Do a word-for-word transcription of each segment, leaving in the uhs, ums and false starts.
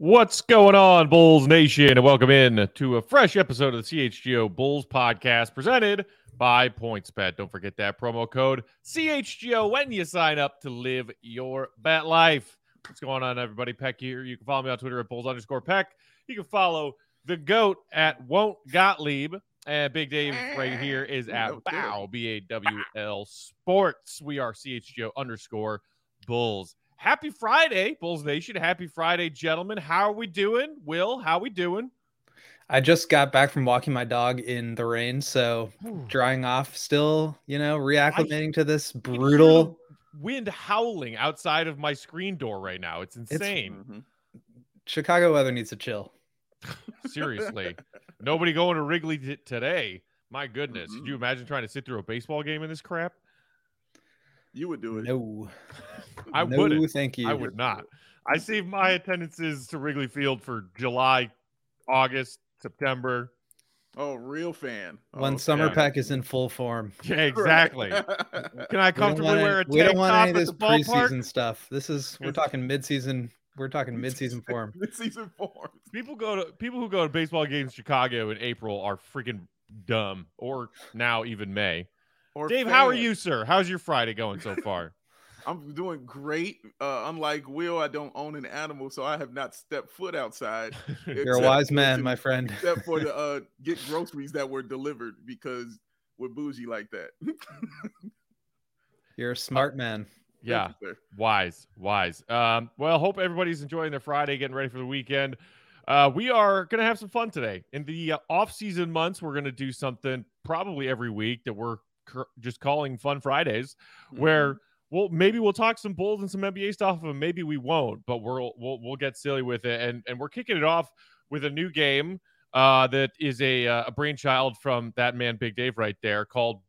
What's going on, Bulls Nation? And welcome in to a fresh episode of the C H G O Bulls podcast presented by PointsBet. Don't forget that promo code C H G O when you sign up to live your bet life. What's going on, everybody? Peck here. You can follow me on Twitter at Bulls underscore Peck. You can follow the GOAT at Won't Gottlieb. And Big Dave right here is at no Bow, B A W L Sports. We are C H G O underscore Bulls. Happy Friday, Bulls Nation. Happy Friday, gentlemen. How are we doing? Will, how are we doing? I just got back from walking my dog in the rain, so Ooh. drying off still, you know, reacclimating I, to this brutal wind howling outside of my screen door right now. It's insane. It's, mm-hmm. Chicago weather needs to chill. Seriously. Nobody going to Wrigley t- today. My goodness. Mm-hmm. Could you imagine trying to sit through a baseball game in this crap? You would do it. No, I no, wouldn't. Thank you. I would not. I save my attendances to Wrigley Field for July, August, September. Oh, real fan. When oh, summer yeah. pack is in full form. Yeah, exactly. Can I comfortably we wear a tank top at the ballpark? We don't want any of this preseason stuff. This is we're talking midseason. We're talking midseason form. Midseason form. People go to people who go to baseball games in Chicago in April are freaking dumb. Or now even May. Dave, fans. How are you, sir? How's your Friday going so far? I'm doing great. Uh, unlike Will, I don't own an animal, so I have not stepped foot outside. You're a wise man, to, my friend. Except for the uh, get groceries that were delivered because we're bougie like that. You're a smart man. Yeah, you, wise, wise. Um, well, hope everybody's enjoying their Friday, getting ready for the weekend. Uh, we are going to have some fun today. In the uh, off-season months, we're going to do something probably every week that we're just calling Fun Fridays, where mm-hmm. we'll maybe we'll talk some Bulls and some N B A stuff, and maybe we won't. But we'll we'll we'll get silly with it, and and we're kicking it off with a new game uh, that is a a brainchild from that man Big Dave right there called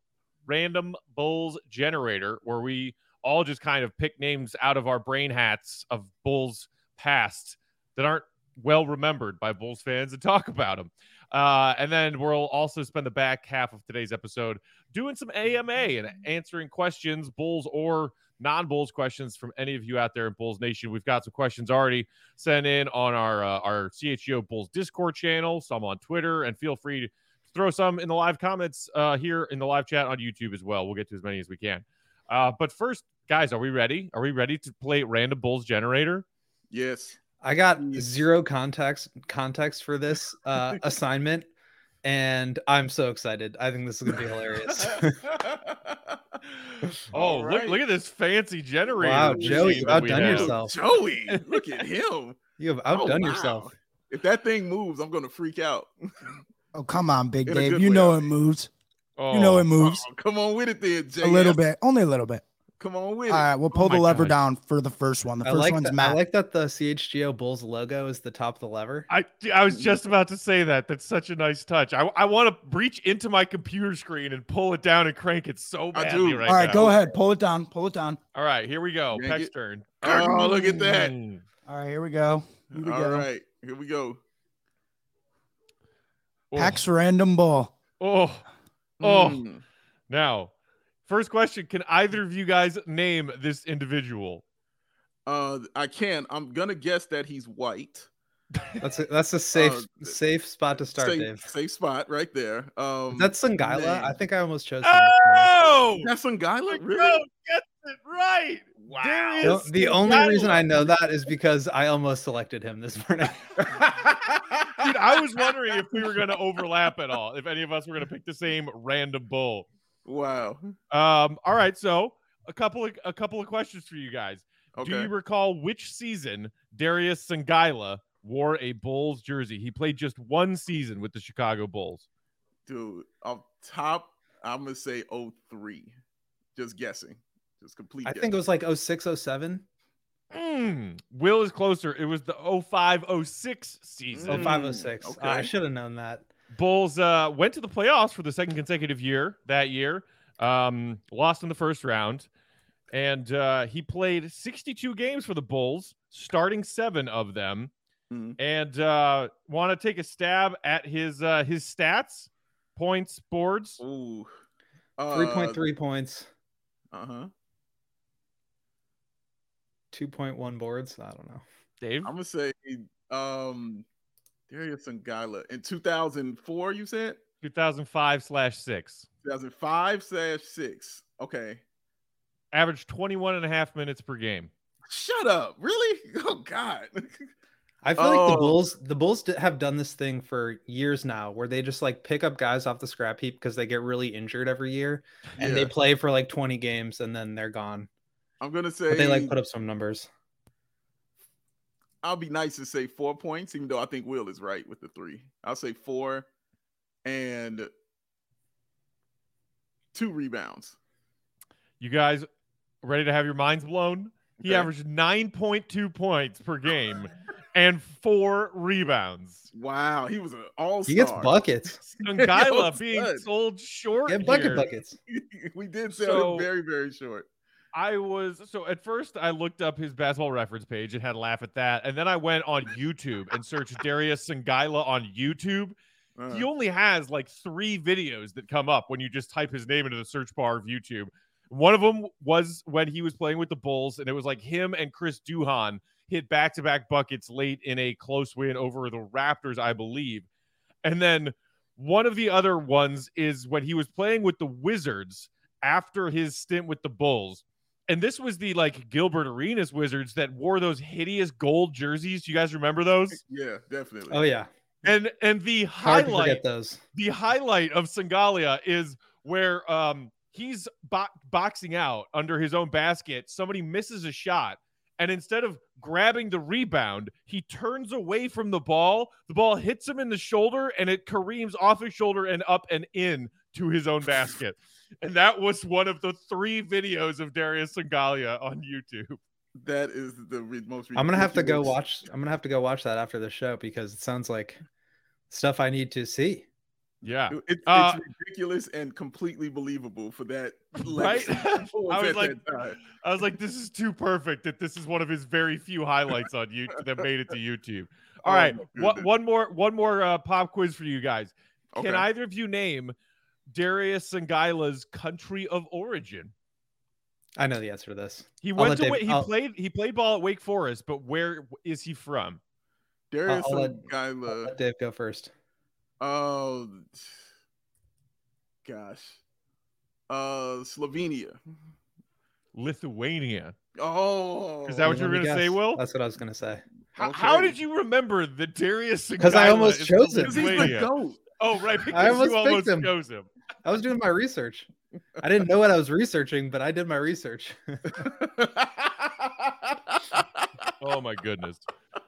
Random Bulls Generator, where we all just kind of pick names out of our brain hats of Bulls past that aren't well remembered by Bulls fans and talk about them. Uh, and then we'll also spend the back half of today's episode doing some A M A and answering questions, Bulls or non-Bulls questions from any of you out there in Bulls Nation. We've got some questions already sent in on our, uh, our C H G O Bulls Discord channel, some on Twitter, and feel free to throw some in the live comments uh, here in the live chat on YouTube as well. We'll get to as many as we can. Uh, but first, guys, are we ready? Are we ready to play Random Bulls Generator? Yes. I got zero context context for this uh, assignment, and I'm so excited. I think this is going to be hilarious. oh, right. look, look at this fancy generator. Wow, Joey, you've outdone yourself. Joey, look at him. You have outdone oh, wow. yourself. If that thing moves, I'm going to freak out. oh, come on, Big Dave. You know it moves. Oh, you know it moves. Oh, come on with it then, Jay. A little bit. Only a little bit. Come on, win. All right, we'll pull oh the lever God. down for the first one. The first I like one's that. Matt. I like that the C H G O Bulls logo is the top of the lever. I I was just about to say that. That's such a nice touch. I I want to reach into my computer screen and pull it down and crank it so badly right now. All right, now. Go ahead. Pull it down. Pull it down. All right, here we go. Peck's it. turn. Oh, look at that. All right, here we go. Here we All go. right, here we go. Peck's oh. random ball. Oh, oh. Mm. Now. First question, can either of you guys name this individual? Uh, I can. I'm going to guess that he's white. That's a, that's a safe uh, safe spot to start, safe, Dave. Safe spot right there. Um, that's Songaila. Name. I think I almost chose Oh! That's Songaila? Really? Gets it right. Wow. Darius the the only reason I know that is because I almost selected him this morning. Dude, I was wondering if we were going to overlap at all, if any of us were going to pick the same random bull. Wow. Um, all right, so a couple of a couple of questions for you guys. Okay. Do you recall which season Darius Songaila wore a Bulls jersey? He played just one season with the Chicago Bulls. Dude, up top, I'm gonna say oh three. Just guessing. Just complete I guessing. think it was like oh six, oh seven. Mm, Will is closer. It was the oh five, oh six season. Mm, oh five, oh six. Okay. Uh, I should have known that. Bulls uh, went to the playoffs for the second consecutive year that year, um, lost in the first round, and uh, he played sixty-two games for the Bulls, starting seven of them, mm-hmm. and uh, want to take a stab at his uh, his stats, points, boards. Ooh, uh, three point three points. Uh-huh. two point one boards. I don't know. Dave? I'm going to say Um, Darius Songaila in two thousand four, you said? two thousand five slash six two thousand five slash six Okay. Averaged twenty-one and a half minutes per game. Shut up. Really? Oh, God. I feel oh. like the Bulls the Bulls have done this thing for years now where they just like pick up guys off the scrap heap because they get really injured every year and yeah. they play for like twenty games and then they're gone. I'm going to say but they like put up some numbers. I'll be nice to say four points, even though I think Will is right with the three. I'll say four and two rebounds. You guys ready to have your minds blown? He okay. averaged nine point two points per game and four rebounds. Wow, he was an all-star. He gets buckets. Songaila being stud. sold short Get bucket here. buckets. We did sell so, him very, very short. I was so at first I looked up his Basketball Reference page and had a laugh at that, and then I went on YouTube and searched Darius Songaila on YouTube. Uh-huh. He only has like three videos that come up when you just type his name into the search bar of YouTube. One of them was when he was playing with the Bulls, and it was like him and Chris Duhon hit back-to-back buckets late in a close win over the Raptors, I believe. And then one of the other ones is when he was playing with the Wizards after his stint with the Bulls. And this was the, like, Gilbert Arenas Wizards that wore those hideous gold jerseys. You guys remember those? Yeah, definitely. Oh, yeah. And and the Hard highlight to forget those. The highlight of Songaila is where um. he's bo- boxing out under his own basket. Somebody misses a shot, and instead of grabbing the rebound, he turns away from the ball. The ball hits him in the shoulder, and it careens off his shoulder and up and in to his own basket. And that was one of the three videos of Darius Songaila on YouTube. That is the re- most ridiculous. I'm gonna have to go watch. I'm gonna have to go watch that after the show because it sounds like stuff I need to see. Yeah, it, it's uh, ridiculous and completely believable for that. Right? I was like, I was like, this is too perfect that this is one of his very few highlights on YouTube that made it to YouTube. All oh, right, one, one more, one more uh, pop quiz for you guys. Okay. Can either of you name Darius Songaila's country of origin? I know the answer to this. He went to Dave, he I'll... played he played ball at Wake Forest, but where is he from? Darius I'll, I'll Songaila. Let, I'll let Dave go first. Oh, gosh. Uh, Slovenia. Lithuania. Oh. Is that what you were going to say, Will? That's what I was going to say. How, how did you remember the Darius Songaila? Because I almost chose him. Because he's the GOAT. Oh, right. Because I almost you almost him. chose him. I was doing my research. I didn't know what I was researching, but I did my research. Oh, my goodness.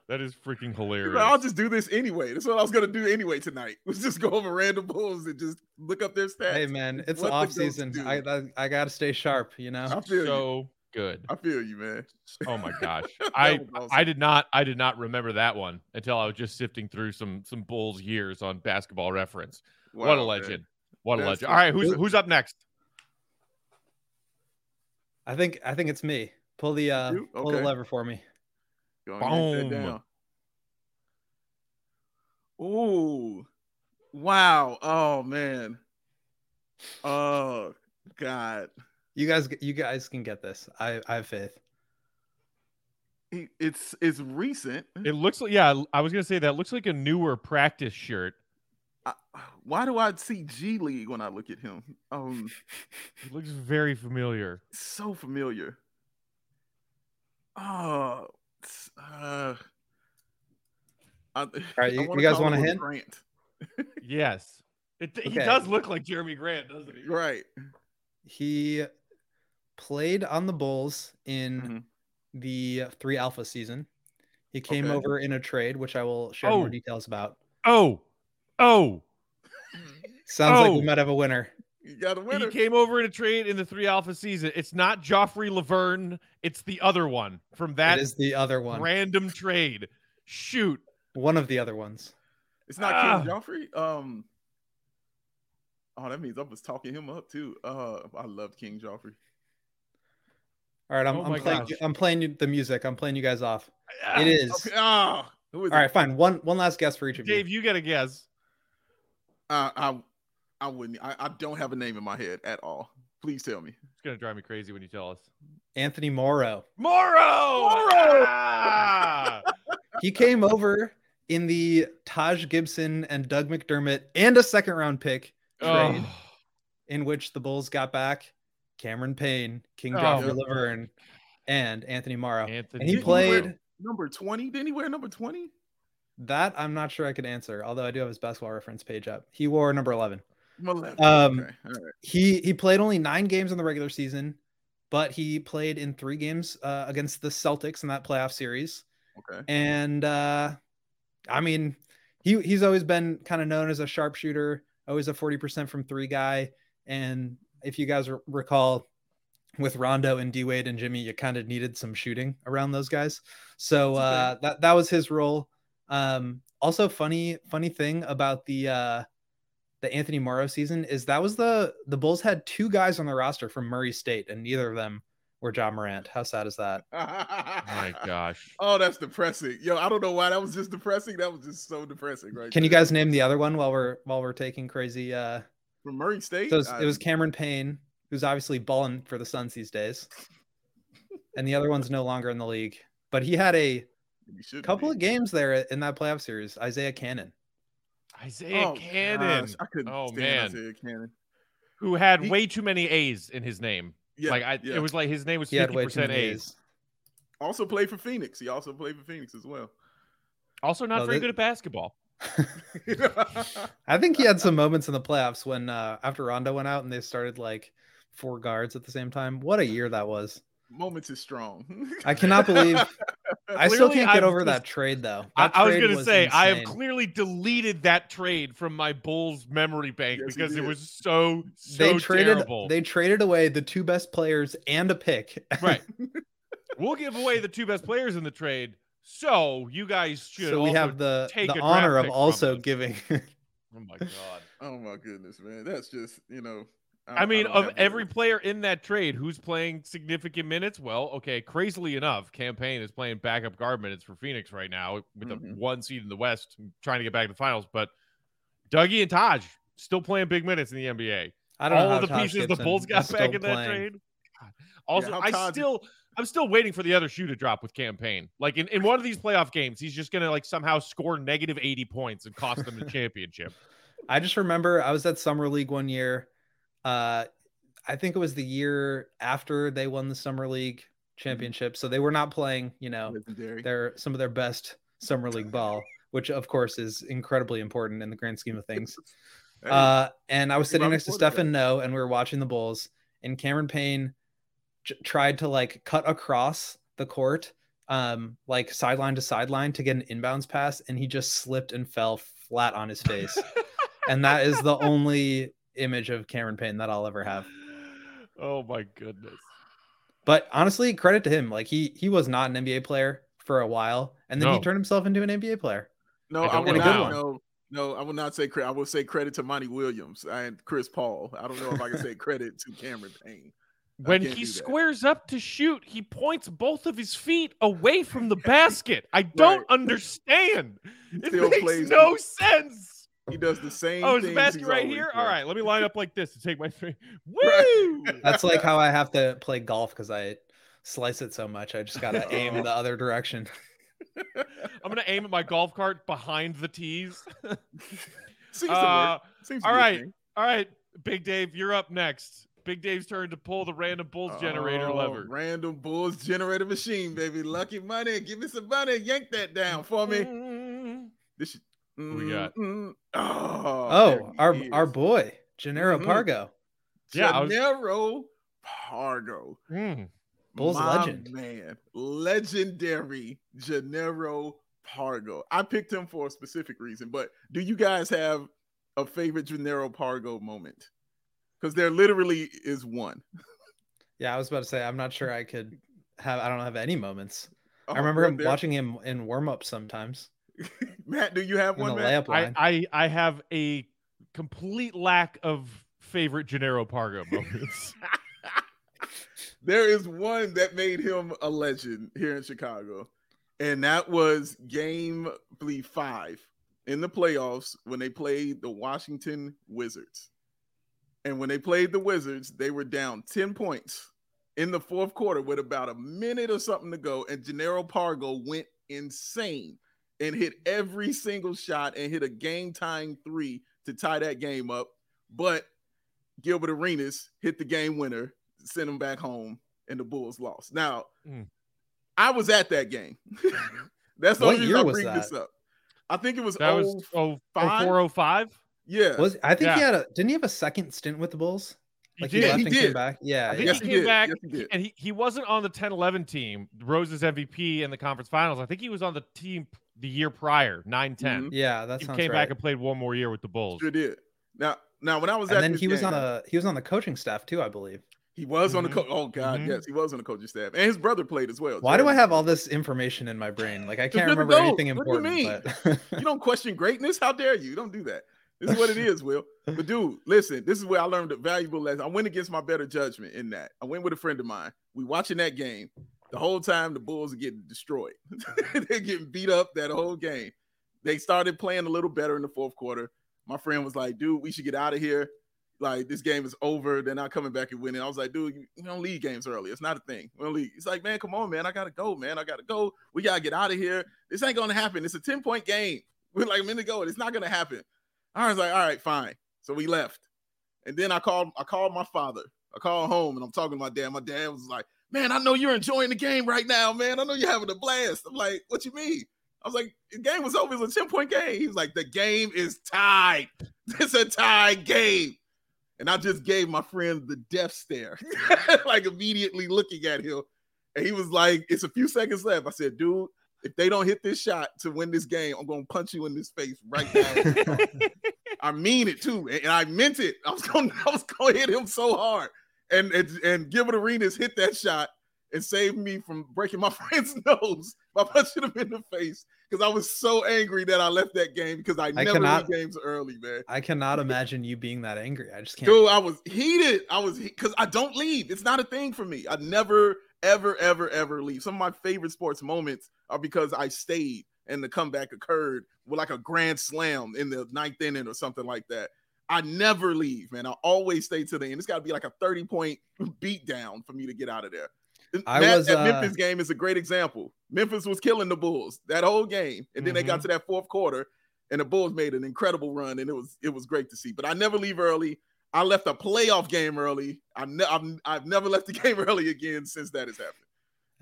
That is freaking hilarious. I'll just do this anyway. That's what I was going to do anyway tonight. Let's just go over random Bulls and just look up their stats. Hey, man, it's what off season. I, I, I got to stay sharp, you know? I feel so you. good. I feel you, man. Oh, my gosh. I awesome. I did not I did not remember that one until I was just sifting through some some Bulls years on Basketball Reference. Wow, what a legend. Man. What a That's legend. Cool. All right, who's who's up next? I think I think it's me. Pull the uh, okay. pull the lever for me. Down. Ooh. Wow. Oh man. Oh God. You guys you guys can get this. I, I have faith. It's it's recent. It looks like yeah, I was gonna say that looks like a newer practice shirt. I, why do I see G League when I look at him? Um it looks very familiar. So familiar. Oh, Uh, I, All right, you, you guys want a hint? Grant. Yes, it, okay. He does look like Jeremy Grant, doesn't he? Right. He played on the Bulls in mm-hmm. the three alpha season. He came okay. over in a trade, which I will share oh. more details about. Oh, oh, sounds oh. like we might have a winner. You got a winner. He came over in a trade in the three alpha season. It's not Joffrey Laverne. It's the other one from that. It is the other one. Random trade. Shoot. One of the other ones. It's not ah. King Joffrey. Um. Oh, that means I was talking him up too. Uh, I love King Joffrey. All right, I'm, oh I'm playing. Gosh. I'm playing the music. I'm playing you guys off. Ah, it is. Okay. Oh, who is All it? right, fine. One one last guess for each of you. Dave, you, you got a guess. Uh, I. I wouldn't. I, I don't have a name in my head at all. Please tell me. It's gonna drive me crazy when you tell us. Anthony Morrow. Morrow. Morrow. Ah! He came over in the Taj Gibson and Doug McDermott and a second round pick trade, oh. in which the Bulls got back Cameron Payne, King Joffrey oh. Laverne, and Anthony Morrow. Anthony. And he played he number twenty. Didn't he wear number twenty? That I'm not sure I could answer, although I do have his basketball reference page up. He wore number eleven. eleven. Um, okay. All right. He he played only nine games in the regular season, but he played in three games uh, against the Celtics in that playoff series. Okay. And uh, I mean, he he's always been kind of known as a sharpshooter, always a forty percent from three guy. And if you guys re- recall, with Rondo and D Wade and Jimmy, you kind of needed some shooting around those guys. So uh, that that was his role. Um, also, funny funny thing about the uh, the Anthony Morrow season is that was the the Bulls had two guys on the roster from Murray State, and neither of them were John Morant. How sad is that? My gosh. Oh, that's depressing. Yo, I don't know why that was just depressing. That was just so depressing, right? Can there. you guys name the other one while we're while we're taking crazy? Uh... From Murray State, so it, was, I... it was Cameron Payne, who's obviously balling for the Suns these days, and the other one's no longer in the league. But he had a couple be. of games there in that playoff series. Isaiah Canaan. Isaiah oh, Canaan. Gosh, I couldn't oh, stand man. Isaiah Canaan. Who had he... way too many A's in his name. Yeah, like I, yeah. It was like his name was fifty percent A's. A's. Also played for Phoenix. He also played for Phoenix as well. Also not no, very they... good at basketball. I think he had some moments in the playoffs when uh, after Rondo went out and they started like four guards at the same time. What a year that was. Moments is strong. I cannot believe I clearly, still can't get I've over just, that trade though. That I, trade I was gonna was say insane. I have clearly deleted that trade from my Bulls memory bank yes, because it was so so they traded, terrible. They traded away the two best players and a pick. Right. We'll give away the two best players in the trade. So you guys should so we also have the, take the honor of also giving. Oh my god. Oh my goodness, man. That's just, you know. I, I mean, I of every that. player in that trade who's playing significant minutes, well, okay, crazily enough, Cam Payne is playing backup guard minutes for Phoenix right now with mm-hmm. the one seed in the West, trying to get back to the finals. But Dougie and Taj still playing big minutes in the N B A. I don't All know of the Taj pieces Gibson the Bulls got back in that playing. trade. God. Also, yeah, I Taj... still, I'm still waiting for the other shoe to drop with Cam Payne. Like in, in one of these playoff games, he's just gonna like somehow score negative eighty points and cost them the championship. I just remember I was at Summer League one year. Uh, I think it was the year after they won the Summer League championship. So they were not playing, you know, Legendary. their some of their best Summer League ball, which of course is incredibly important in the grand scheme of things. Uh, and I was sitting next to Stefan No, and we were watching the Bulls, and Cameron Payne j- tried to like cut across the court, um, like sideline to sideline to get an inbounds pass. And he just slipped and fell flat on his face. And that is the only image of Cameron Payne that I'll ever have. Oh my goodness. But honestly, credit to him. Like he he was not an N B A player for a while, and then no. he turned himself into an N B A player. No, I, I will not no, no, I will not say credit. I will say credit to Monty Williams and Chris Paul. I don't know if I can say credit to Cameron Payne. When he squares up to shoot, he points both of his feet away from the basket. I don't right. understand. It Still makes plays no with- sense. He does the same. Oh, is the basket right here? Played. All right, let me line up like this to take my three. Woo! That's like how I have to play golf because I slice it so much. I just gotta aim in the other direction. I'm gonna aim at my golf cart behind the tees. Seems uh, to Seems all right, thing. all right, Big Dave, you're up next. Big Dave's turn to pull the random Bulls generator oh, lever. Random Bulls generator machine, baby. Lucky money, give me some money. Yank that down for me. Mm-hmm. This. Should- What we got? Mm-mm. Oh, oh our is. our boy Jannero mm-hmm. Pargo. Yeah, Jannero was... Pargo, mm. Bulls My legend, man, legendary Jannero Pargo. I picked him for a specific reason, but do you guys have a favorite Jannero Pargo moment? Because there literally is one. Yeah, I was about to say I'm not sure I could have. I don't have any moments. Oh, I remember him there. watching him in warm up sometimes. Matt, do you have one? Matt? I, I I have a complete lack of favorite Jannero Pargo moments. There is one that made him a legend here in Chicago, and that was game believe five in the playoffs when they played the Washington Wizards. And when they played the Wizards, they were down ten points in the fourth quarter with about a minute or something to go, and Jannero Pargo went insane. and hit every single shot and hit a game-tying three to tie that game up. But Gilbert Arenas hit the game winner, sent him back home, and the Bulls lost. Now, mm. I was at that game. That's the only reason I bring that? this up. I think it was oh four oh five Yeah. Was, I think yeah. he had a – didn't he have a second stint with the Bulls? Like he, he left he and did. came back? Yeah. I think yes, he came he back, yes, he and he, he wasn't on the ten eleven team, Rose's M V P in the conference finals. I think he was on the team the year prior, nine ten Mm-hmm. Yeah, that he sounds right. He came back and played one more year with the Bulls. Sure did. Now, now when I was and at then he was game, on the he was on the coaching staff too, I believe. He was mm-hmm. on the coach. Oh God, mm-hmm. yes, he was on the coaching staff, and his brother played as well. Why so, do I have all this information in my brain? Like I can't remember no, anything important. What do you mean? But... you don't question greatness? How dare you? Don't do that. This is what it is, Will. But dude, listen, this is where I learned a valuable lesson. I went against my better judgment in that. I went with a friend of mine. We watching that game. The whole time the Bulls are getting destroyed. They're getting beat up that whole game. They started playing a little better in the fourth quarter. My friend was like, dude, we should get out of here. Like, this game is over. They're not coming back and winning. I was like, dude, you don't leave games early. It's not a thing. We don't leave. He's like, man, come on, man. I got to go, man. I got to go. We got to get out of here. This ain't going to happen. It's a ten-point game. We're like a minute ago. It's not going to happen. I was like, all right, fine. So we left. And then I called I called my father. I called home, and I'm talking to my dad. My dad was like, man, I know you're enjoying the game right now, man. I know you're having a blast. I'm like, what you mean? I was like, the game was over. It was a ten-point game. He was like, the game is tied. It's a tied game. And I just gave my friend the death stare, like immediately looking at him. And he was like, it's a few seconds left. I said, dude, if they don't hit this shot to win this game, I'm going to punch you in this face right now. I mean it, too. And I meant it. I was going I was going to hit him so hard. And, and, and Gilbert Arenas hit that shot and saved me from breaking my friend's nose by punching him in the face, because I was so angry that I left that game, because I, I never cannot, leave games early, man. I cannot imagine you being that angry. I just can't. Dude, I was heated. I was because I don't leave. It's not a thing for me. I never, ever, ever, ever leave. Some of my favorite sports moments are because I stayed and the comeback occurred with like a grand slam in the ninth inning or something like that. I never leave, man. I always stay to the end. It's got to be like a thirty-point beatdown for me to get out of there. I that, was, that uh, Memphis game is a great example. Memphis was killing the Bulls that whole game, and then mm-hmm. they got to that fourth quarter, and the Bulls made an incredible run, and it was it was great to see. But I never leave early. I left a playoff game early. I ne- I'm, I've never left the game early again since that has happened,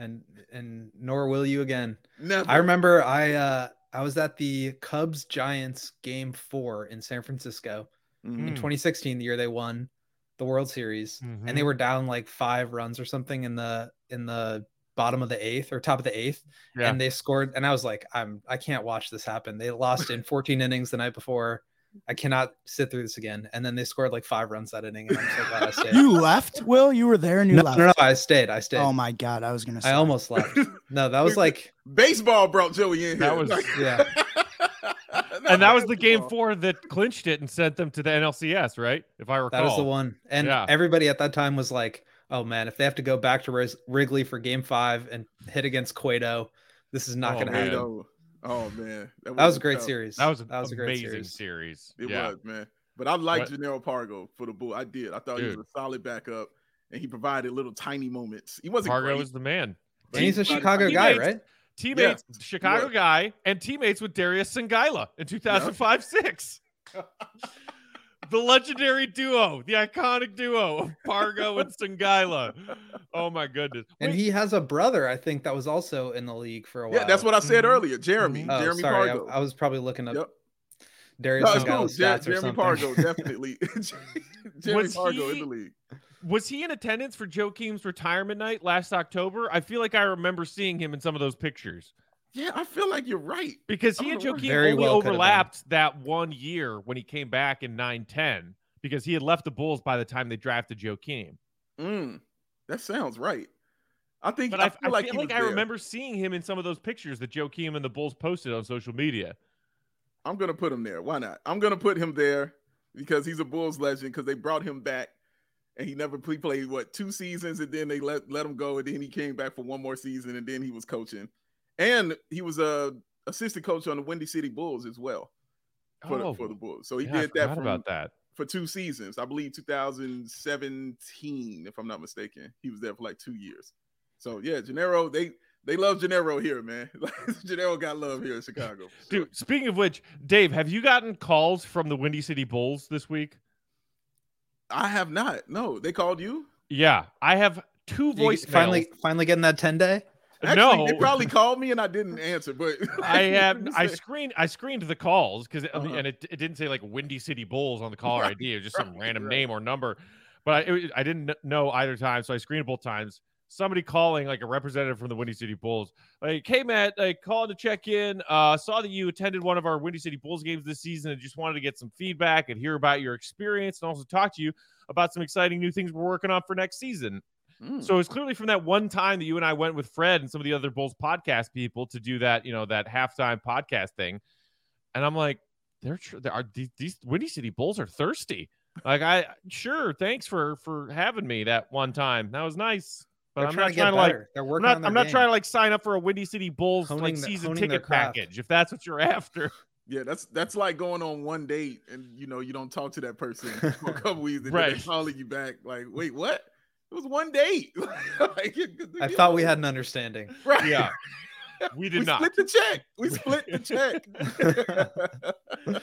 and and nor will you again. Never. I remember I uh, I was at the Cubs Giants game four in San Francisco mm-hmm. in twenty sixteen, the year they won the World Series, mm-hmm. and they were down like five runs or something in the in the bottom of the eighth or top of the eighth, yeah. and they scored, and I was like, I'm I can't watch this happen. They lost in fourteen innings the night before. I cannot sit through this again. And then they scored like five runs that inning, and I'm so glad I stayed. You left, Will? You were there and you no, left? No, no, I stayed. I stayed. Oh my God, I was gonna. Say I almost left. No, that was like baseball brought Joey in. That was yeah. And that was the game four that clinched it and sent them to the N L C S, right? If I recall. That was the one. And yeah. everybody at that time was like, oh, man, if they have to go back to Ris- Wrigley for game five and hit against Cueto, this is not oh, going to happen. Oh, man. That was, that was a great tough. series. That was, a, that was an amazing great series. series. It yeah. was, man. But I liked what? Jannero Pargo for the Bull. I did. I thought Dude. he was a solid backup, and he provided little tiny moments. He wasn't Pargo great. was the man. And he's a Chicago he guy, made- right? Teammates, yeah. Chicago yeah. guy, and teammates with Darius Songaila in two thousand five six Yeah. The legendary duo, the iconic duo of Pargo and Songaila. Oh, my goodness. And Wait. he has a brother, I think, that was also in the league for a while. Yeah, that's what I said mm-hmm. earlier. Jeremy. Mm-hmm. Oh, Jeremy sorry, Pargo. I, I was probably looking up yep. Darius no, Sangaila's cool. stats Jer- or Jeremy something. Pargo, definitely. Jeremy was Pargo he... in the league. Was he in attendance for Joakim's retirement night last October? I feel like I remember seeing him in some of those pictures. Yeah, I feel like you're right. Because he and Joakim only well overlapped that one year when he came back in nine ten because he had left the Bulls by the time they drafted Joakim. Mm, that sounds right. I think but I, I feel I like, feel like I there. remember seeing him in some of those pictures that Joakim and the Bulls posted on social media. I'm going to put him there. Why not? I'm going to put him there because he's a Bulls legend because they brought him back. And he never he played, what, two seasons, and then they let, let him go, and then he came back for one more season, and then he was coaching. And he was a assistant coach on the Windy City Bulls as well for, oh, the, for the Bulls. So he yeah, did that, from, about that for two seasons. I believe two thousand seventeen, if I'm not mistaken. He was there for like two years. So, yeah, Jannero, they They love Jannero here, man. Jannero got love here in Chicago. So. Dude, speaking of which, Dave, have you gotten calls from the Windy City Bulls this week? I have not. No, they called you? Yeah, I have two voicemails. Finally, finally getting that ten-day? Actually, no, they probably called me and I didn't answer. But I have I screened I screened the calls because uh-huh. and it, it didn't say like Windy City Bulls on the caller right, I D. It was just right, some random right. name or number. But I, it, I didn't know either time, so I screened both times. Somebody calling like a representative from the Windy City Bulls, like, "Hey Matt, I called to check in. Uh, saw that you attended one of our Windy City Bulls games this season, and just wanted to get some feedback and hear about your experience, and also talk to you about some exciting new things we're working on for next season." Mm. So it's clearly from that one time that you and I went with Fred and some of the other Bulls podcast people to do that, you know, that halftime podcast thing. And I'm like, they're tr- they are these, these Windy City Bulls are thirsty. Like, I sure, thanks for for having me that one time. That was nice. But I'm not trying to like they're working on their game. I'm not trying to like sign up for a Windy City Bulls like season ticket package if that's what you're after. Yeah, that's that's like going on one date and you know you don't talk to that person for a couple weeks and right. they're calling you back like, "Wait, what? It was one date." Like, it, it, I thought know. we had an understanding. Right. Yeah. We did we not. We split the check. We split the check.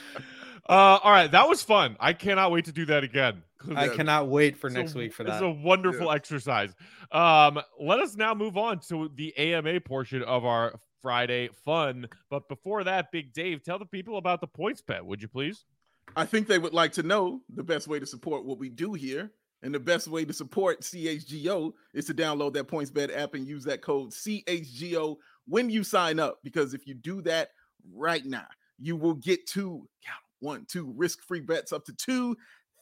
uh, all right. That was fun. I cannot wait to do that again. I yeah. cannot wait for it's next a, week for that. It's a wonderful yeah. exercise. Um, let us now move on to the A M A portion of our Friday fun. But before that, Big Dave, tell the people about the points bet, would you please? I think they would like to know the best way to support what we do here. And the best way to support C H G O is to download that PointsBet app and use that code C H G O when you sign up. Because if you do that right now, you will get two, count one, two risk-free bets up to two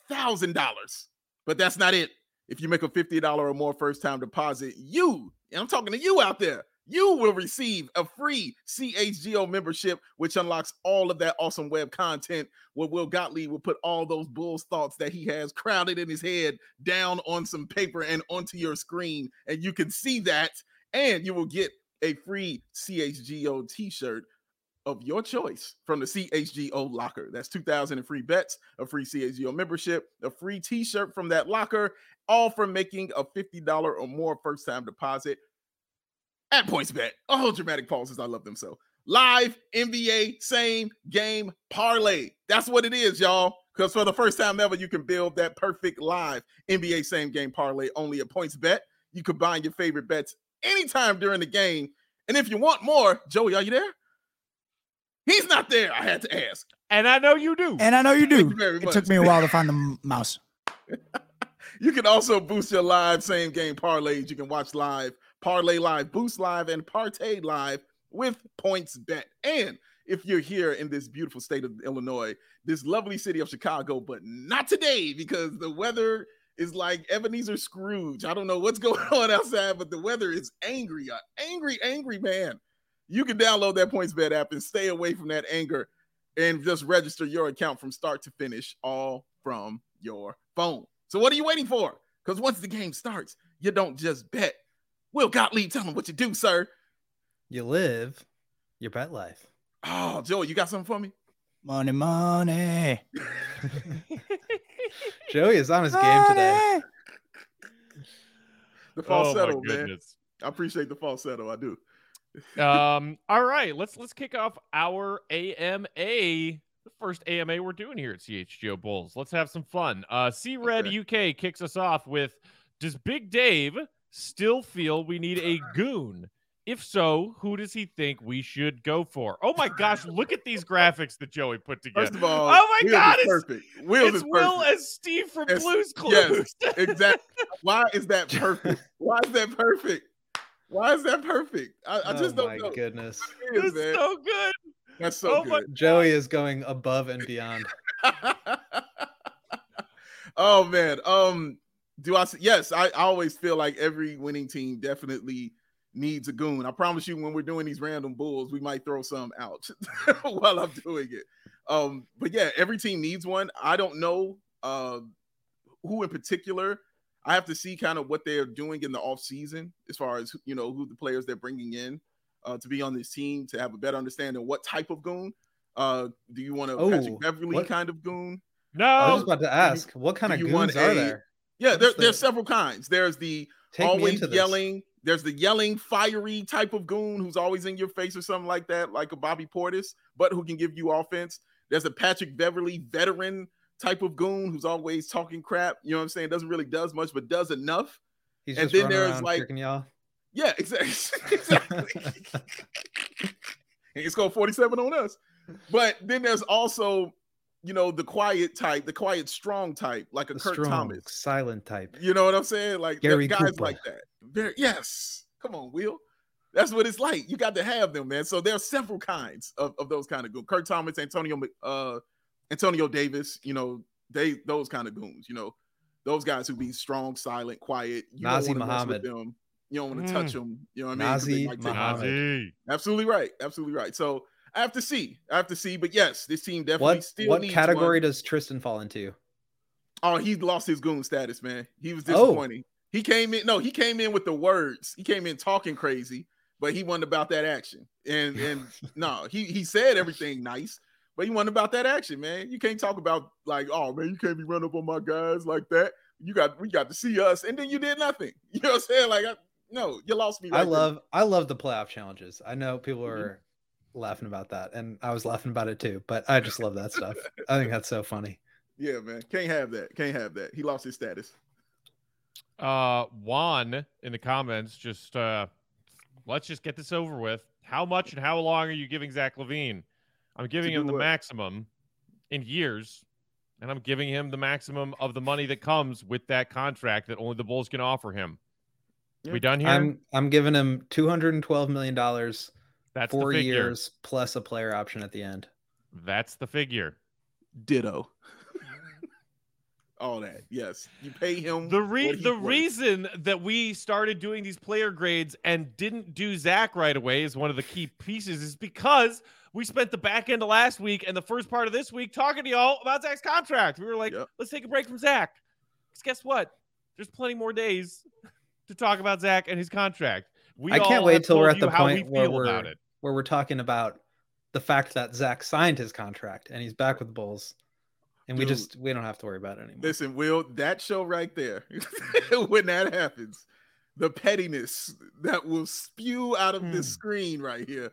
thousand dollars. But that's not it. If you make a fifty dollars or more first-time deposit, you, and I'm talking to you out there, you will receive a free C H G O membership, which unlocks all of that awesome web content where Will Gottlieb will put all those Bulls thoughts that he has crowded in his head down on some paper and onto your screen. And you can see that, and you will get a free C H G O t-shirt of your choice from the C H G O locker. That's two thousand and free bets, a free C H G O membership, a free t-shirt from that locker, all for making a fifty dollars or more first-time deposit. At PointsBet, all dramatic pauses. I love them so. Live N B A same game parlay. That's what it is, y'all. Because for the first time ever, you can build that perfect live N B A same game parlay only at PointsBet. You combine your favorite bets anytime during the game. And if you want more, Joey, are you there? He's not there. I had to ask. And I know you do. And I know you do. Thank you very much. It took me a while to find the mouse. You can also boost your live same game parlays. You can watch live. Parlay Live, Boost Live, and Partay Live with PointsBet. And if you're here in this beautiful state of Illinois, this lovely city of Chicago, but not today because the weather is like Ebenezer Scrooge. I don't know what's going on outside, but the weather is angry. An angry, angry man. You can download that PointsBet app and stay away from that anger and just register your account from start to finish, all from your phone. So what are you waiting for? Because once the game starts, you don't just bet. Will Gottlieb, tell them what you do, sir. You live your bet life. Oh, Joey, you got something for me? Money, money. Joey is on his money. Game today. The falsetto, oh man. I appreciate the falsetto. I do. um. All right, let's let's kick off our A M A, the first A M A we're doing here at C H G O Bulls. Let's have some fun. Uh, C-Red okay. U K kicks us off with, does Big Dave still feel we need a goon? If so, who does he think we should go for? Oh my gosh, look at these graphics that Joey put together. First of all, oh my Will's god, is it's, perfect. Will's it's is Will perfect. As Steve from it's, Blue's Clues. Yes, exactly. Why is that perfect? Why is that perfect? Why is that perfect? I, I just oh don't know. Oh my goodness. That's so good. That's so oh good. Joey is going above and beyond. Oh man. Um Do I? Yes, I, I always feel like every winning team definitely needs a goon. I promise you, when we're doing these random bulls, we might throw some out while I'm doing it. Um, but yeah, every team needs one. I don't know uh, who in particular. I have to see kind of what they're doing in the offseason as far as, you know, who the players they're bringing in uh, to be on this team to have a better understanding of what type of goon. Uh, do you want a oh, Patrick Beverly what? kind of goon? No. I was about to ask, what kind of goons are a, there? Yeah, there, there's several kinds. There's the always yelling, There's the yelling, fiery type of goon who's always in your face or something like that, like a Bobby Portis, but who can give you offense. There's a Patrick Beverly veteran type of goon who's always talking crap. You know what I'm saying? Doesn't really does much, but does enough. He's and just then there's like, y'all. Yeah, exactly. exactly. It's called forty-seven on us. But then there's also, you know, the quiet type, the quiet strong type, like a the Kirk strong, Thomas, silent type. You know what I'm saying? Like Gary guys Cooper. Like that. They're, yes, come on, Will. That's what it's like. You got to have them, man. So there are several kinds of, of those kind of goons. Kirk Thomas, Antonio, uh, Antonio Davis. You know, they those kind of goons. You know, those guys who be strong, silent, quiet. You Nazi don't Muhammad. Mess with them. You don't want to mm. touch them. You know what I mean? Nazi Muhammad. Absolutely right. Absolutely right. So. I have to see. I have to see. But yes, this team definitely what, still what needs What category one. Does Tristan fall into? Oh, he lost his goon status, man. He was disappointing. Oh. He came in. No, he came in with the words. He came in talking crazy, but he wasn't about that action. And and no, he, he said everything nice, but he wasn't about that action, man. You can't talk about like, oh man, you can't be running up on my guys like that. You got we got to see us, and then you did nothing. You know what I'm saying? Like, I, no, you lost me. Right I love there. I love the playoff challenges. I know people are. Mm-hmm. laughing about that, and I was laughing about it too, but I just love that stuff. I think that's so funny. Yeah, man, can't have that. Can't have that. He lost his status. Uh, Juan in the comments, just uh, let's just get this over with. How much and how long are you giving Zach LaVine? I'm giving him the what? maximum in years, and I'm giving him the maximum of the money that comes with that contract that only the Bulls can offer him. Yeah. We done here? I'm I'm giving him two hundred twelve million dollars. That's four years plus a player option at the end. That's the figure. Ditto. All that. Yes. You pay him. The re- the worth. reason that we started doing these player grades and didn't do Zach right away is one of the key pieces is because we spent the back end of last week and the first part of this week talking to y'all about Zach's contract. We were like, yep. Let's take a break from Zach. Because guess what? There's plenty more days to talk about Zach and his contract. We I can't wait till we're at the point where we're where we're talking about the fact that Zach signed his contract and he's back with the Bulls, and Dude, we just we don't have to worry about it anymore. Listen, Will, that show right there, when that happens, the pettiness that will spew out of mm. this screen right here,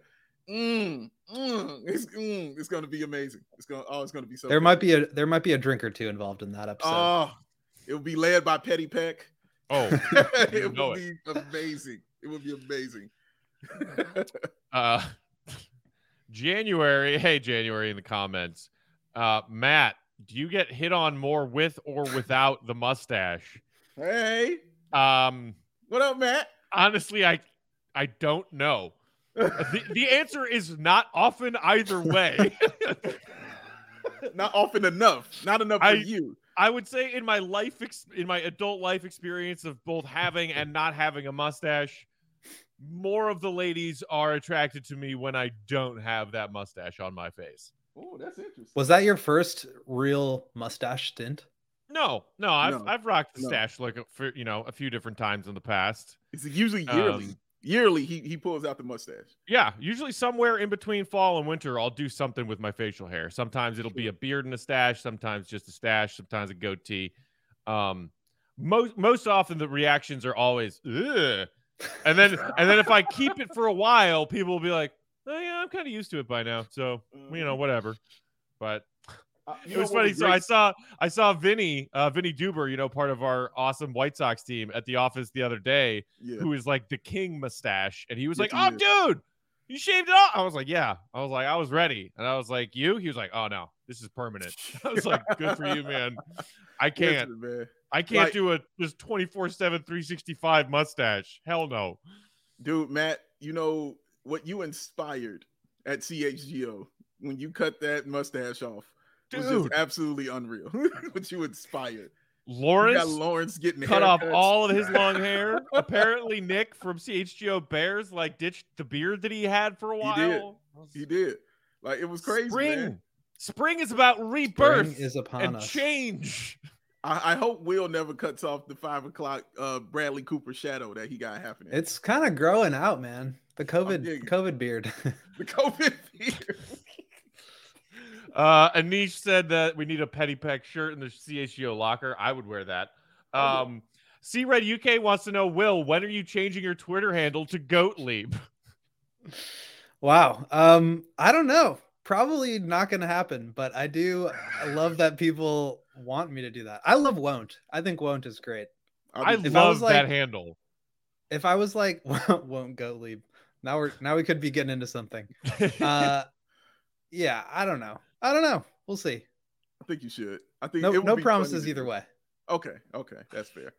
mm, mm, it's, mm, it's going to be amazing. It's going oh, it's going to be so. There funny. might be a there might be a drink or two involved in that episode. Oh, it will be led by Petty Peck. Oh, it will be amazing. It would be amazing. uh, January. Hey, January in the comments. Uh, Matt, do you get hit on more with or without the mustache? Hey. Um, what up, Matt? Honestly, I I don't know. the, the answer is not often either way. Not often enough. Not enough for I, you. I would say in my life, ex- in my adult life experience of both having and not having a mustache, more of the ladies are attracted to me when I don't have that mustache on my face. Oh, that's interesting. Was that your first real mustache stint? No, no, I've no, I've rocked the no. stash like for you know a few different times in the past. It's usually yearly. Um, yearly, he he pulls out the mustache. Yeah, usually somewhere in between fall and winter, I'll do something with my facial hair. Sometimes it'll be a beard and a stash. Sometimes just a stash. Sometimes a goatee. Um, most most often the reactions are always ugh. And then, and then if I keep it for a while, people will be like, oh, yeah, I'm kind of used to it by now. So, you know, whatever. But uh, it was funny. Was so great. I saw I saw Vinny, uh, Vinny Duber, you know, part of our awesome White Sox team at the office the other day, yeah. who is like the king mustache. And he was yes, like, he oh, is. dude, you shaved it off. I was like, yeah. I was like, I was ready. And I was like, you? He was like, oh, no, this is permanent. I was like, good for you, man. I can't. Listen, man. I can't like, do a just twenty-four seven, three sixty-five mustache. Hell no. Dude, Matt, you know what you inspired at C H G O when you cut that mustache off dude. was just absolutely unreal. What you inspired. Lawrence, you got Lawrence getting cut haircuts. off all of his long hair. Apparently, Nick from C H G O Bears like ditched the beard that he had for a while. He did. He did. Like it was crazy. Spring. Man. Spring is about rebirth is upon and us. change. I hope Will never cuts off the five o'clock uh, Bradley Cooper shadow that he got happening. It's kind of growing out, man. The COVID COVID beard. The COVID beard. uh, Anish said that we need a Petty Peck shirt in the C H G O locker. I would wear that. Um, C-Red U K wants to know, Will, when are you changing your Twitter handle to Goatlieb? Wow. Um, I don't know. Probably not going to happen, but I do I love that people want me to do that. I love won't. I think won't is great. I if love I was like, that handle. If I was like, won't Goatlieb. Now we're now we could be getting into something. Uh, yeah, I don't know. I don't know. We'll see. I think you should. I think no, it no promises either way. Okay, okay, that's fair.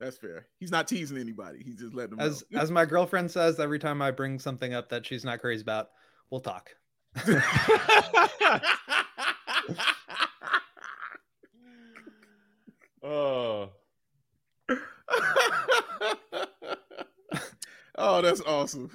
That's fair. He's not teasing anybody. He's just letting them as know. As my girlfriend says, every time I bring something up that she's not crazy about, we'll talk. Oh. Oh, that's awesome.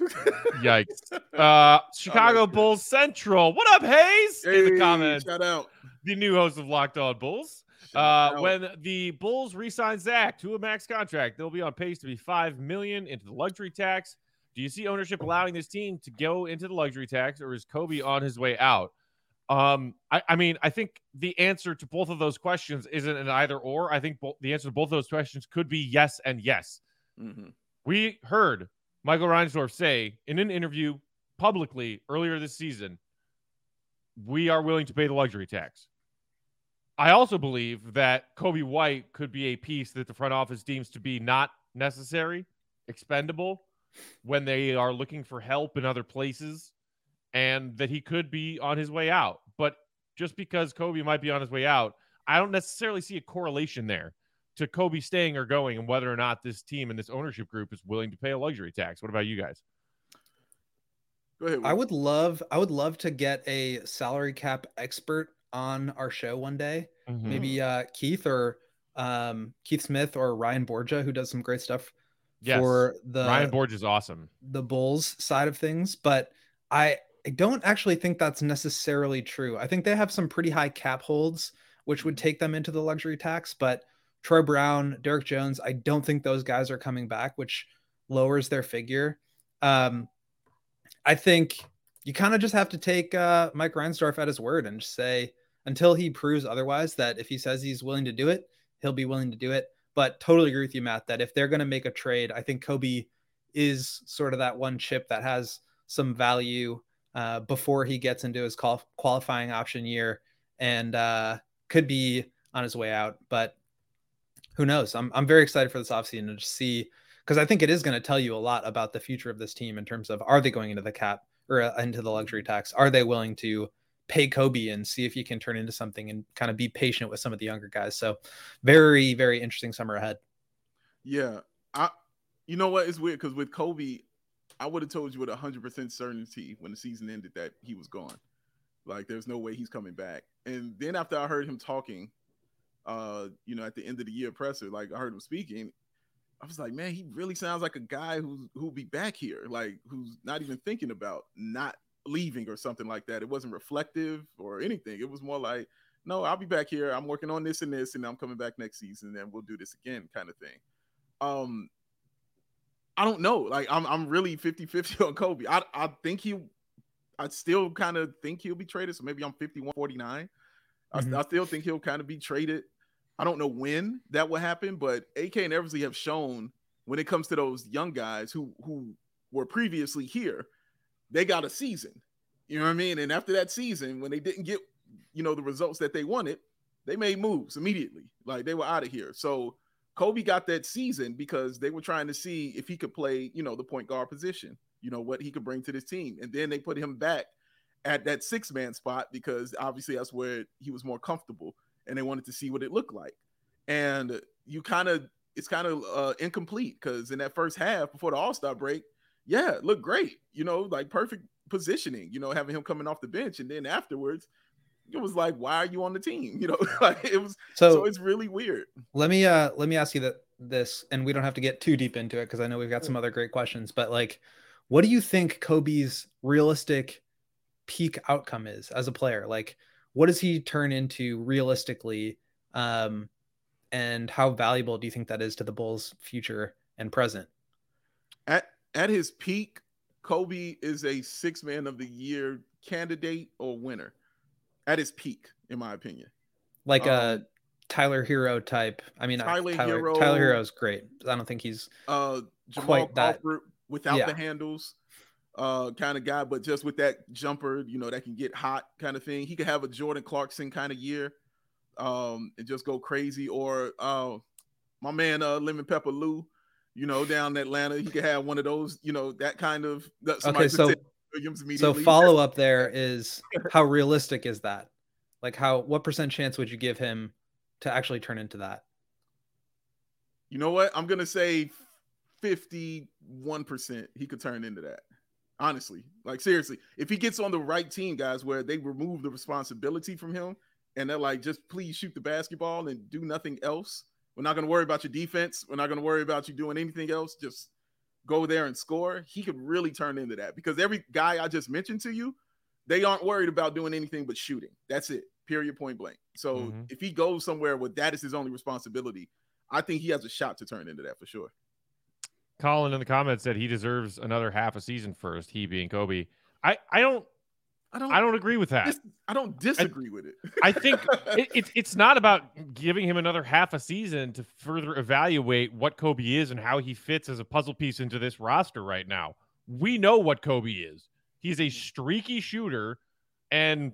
Yikes. Uh, Chicago like Bulls Central. What up, Hayes? Hey, in the comments. Shout out. The new host of Locked On Bulls. Uh, when the Bulls re-sign Zach to a max contract, they'll be on pace to be five million dollars into the luxury tax. Do you see ownership allowing this team to go into the luxury tax, or is Coby on his way out? Um, I, I mean, I think the answer to both of those questions isn't an either or. I think bo- the answer to both of those questions could be yes and yes. Mm-hmm. We heard Michael Reinsdorf say in an interview publicly earlier this season, we are willing to pay the luxury tax. I also believe that Coby White could be a piece that the front office deems to be not necessary, expendable, when they are looking for help in other places, and that he could be on his way out. But just because Coby might be on his way out, I don't necessarily see a correlation there to Coby staying or going and whether or not this team and this ownership group is willing to pay a luxury tax. What about you guys? Go ahead. I would love, I would love to get a salary cap expert on our show one day. Mm-hmm. Maybe uh Keith or um Keith Smith or Ryan Borgia, who does some great stuff. Yes. For the Ryan Borgia is awesome, the Bulls side of things, but I, I don't actually think that's necessarily true. I think they have some pretty high cap holds, which would take them into the luxury tax, but Troy Brown, Derek Jones, I don't think those guys are coming back, which lowers their figure. Um, I think you kind of just have to take uh, Mike Reinsdorf at his word and just say, until he proves otherwise, that if he says he's willing to do it, he'll be willing to do it. But totally agree with you, Matt, that if they're going to make a trade, I think Coby is sort of that one chip that has some value uh, before he gets into his qual- qualifying option year and uh, could be on his way out. But who knows? I'm I'm very excited for this offseason to just see, because I think it is going to tell you a lot about the future of this team in terms of, are they going into the cap or into the luxury tax? Are they willing to pay Coby and see if he can turn into something and kind of be patient with some of the younger guys? So very, very interesting summer ahead. Yeah. I, you know what? It's weird, because with Coby, I would have told you with one hundred percent certainty when the season ended that he was gone. Like, there's no way he's coming back. And then after I heard him talking, uh, you know, at the end of the year presser, like I heard him speaking, I was like, man, he really sounds like a guy who's who'll be back here, like who's not even thinking about not leaving or something like that. It wasn't reflective or anything. It was more like, no, I'll be back here. I'm working on this and this, and I'm coming back next season, and we'll do this again, kind of thing. Um, I don't know. Like, I'm I'm really fifty-fifty on Coby. I I think he, I still kind of think he'll be traded. So maybe I'm fifty-one forty-nine. Mm-hmm. I, I still think he'll kind of be traded. I don't know when that will happen, but A K and Eversley have shown when it comes to those young guys who, who were previously here, they got a season. You know what I mean? And after that season, when they didn't get, you know, the results that they wanted, they made moves immediately. Like, they were out of here. So Coby got that season because they were trying to see if he could play, you know, the point guard position, you know, what he could bring to this team. And then they put him back at that six-man spot because obviously that's where he was more comfortable. And they wanted to see what it looked like. And you kind of, it's kind of uh, incomplete, because in that first half before the All-Star break, yeah, it looked great. You know, like perfect positioning, you know, having him coming off the bench. And then afterwards, it was like, why are you on the team? You know, like it was, so, so it's really weird. Let me, uh, let me ask you that this, and we don't have to get too deep into it, because I know we've got some other great questions, but like, what do you think Coby's realistic peak outcome is as a player? Like, what does he turn into realistically, um, and how valuable do you think that is to the Bulls' future and present? At at his peak, Coby is a six-man of the year candidate or winner. At his peak, in my opinion, like um, a Tyler Hero type. I mean, Tyler, I, Tyler Hero. Tyler Hero is great. I don't think he's uh, Jamal quite that without yeah. the handles uh, kind of guy, but just with that jumper, you know, that can get hot kind of thing. He could have a Jordan Clarkson kind of year um, and just go crazy. Or uh, my man uh, Lemon Pepper Lou, you know, down in Atlanta, he could have one of those. You know, that kind of. That okay, so so follow up there is how realistic is that? Like, how what percent chance would you give him to actually turn into that? You know what? I'm gonna say fifty-one percent he could turn into that. Honestly, like seriously, if he gets on the right team, guys, where they remove the responsibility from him and they're like, just please shoot the basketball and do nothing else. We're not gonna worry about your defense. We're not gonna worry about you doing anything else. Just go there and score. He could really turn into that, because every guy I just mentioned to you, they aren't worried about doing anything but shooting. That's it. Period, point blank. So mm-hmm. if he goes somewhere where that is his only responsibility, I think he has a shot to turn into that for sure. Colin in the comments said he deserves another half a season first, he being Coby. I, I don't I don't I don't agree with that. Dis- I don't disagree I, with it. I think it, it, it's not about giving him another half a season to further evaluate what Coby is and how he fits as a puzzle piece into this roster right now. We know what Coby is. He's a streaky shooter and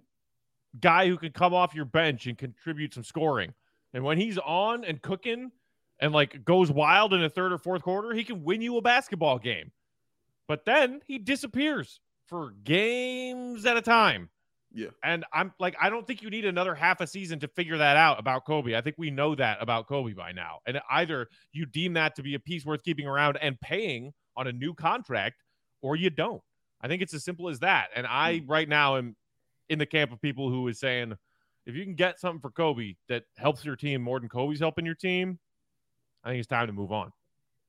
guy who can come off your bench and contribute some scoring. And when he's on and cooking and like goes wild in the third or fourth quarter, he can win you a basketball game. But then he disappears for games at a time. Yeah. And I'm like, I don't think you need another half a season to figure that out about Coby. I think we know that about Coby by now. And either you deem that to be a piece worth keeping around and paying on a new contract, or you don't. I think it's as simple as that. And I right now am in the camp of people who is saying, if you can get something for Coby that helps your team more than Kobe's helping your team, I think it's time to move on.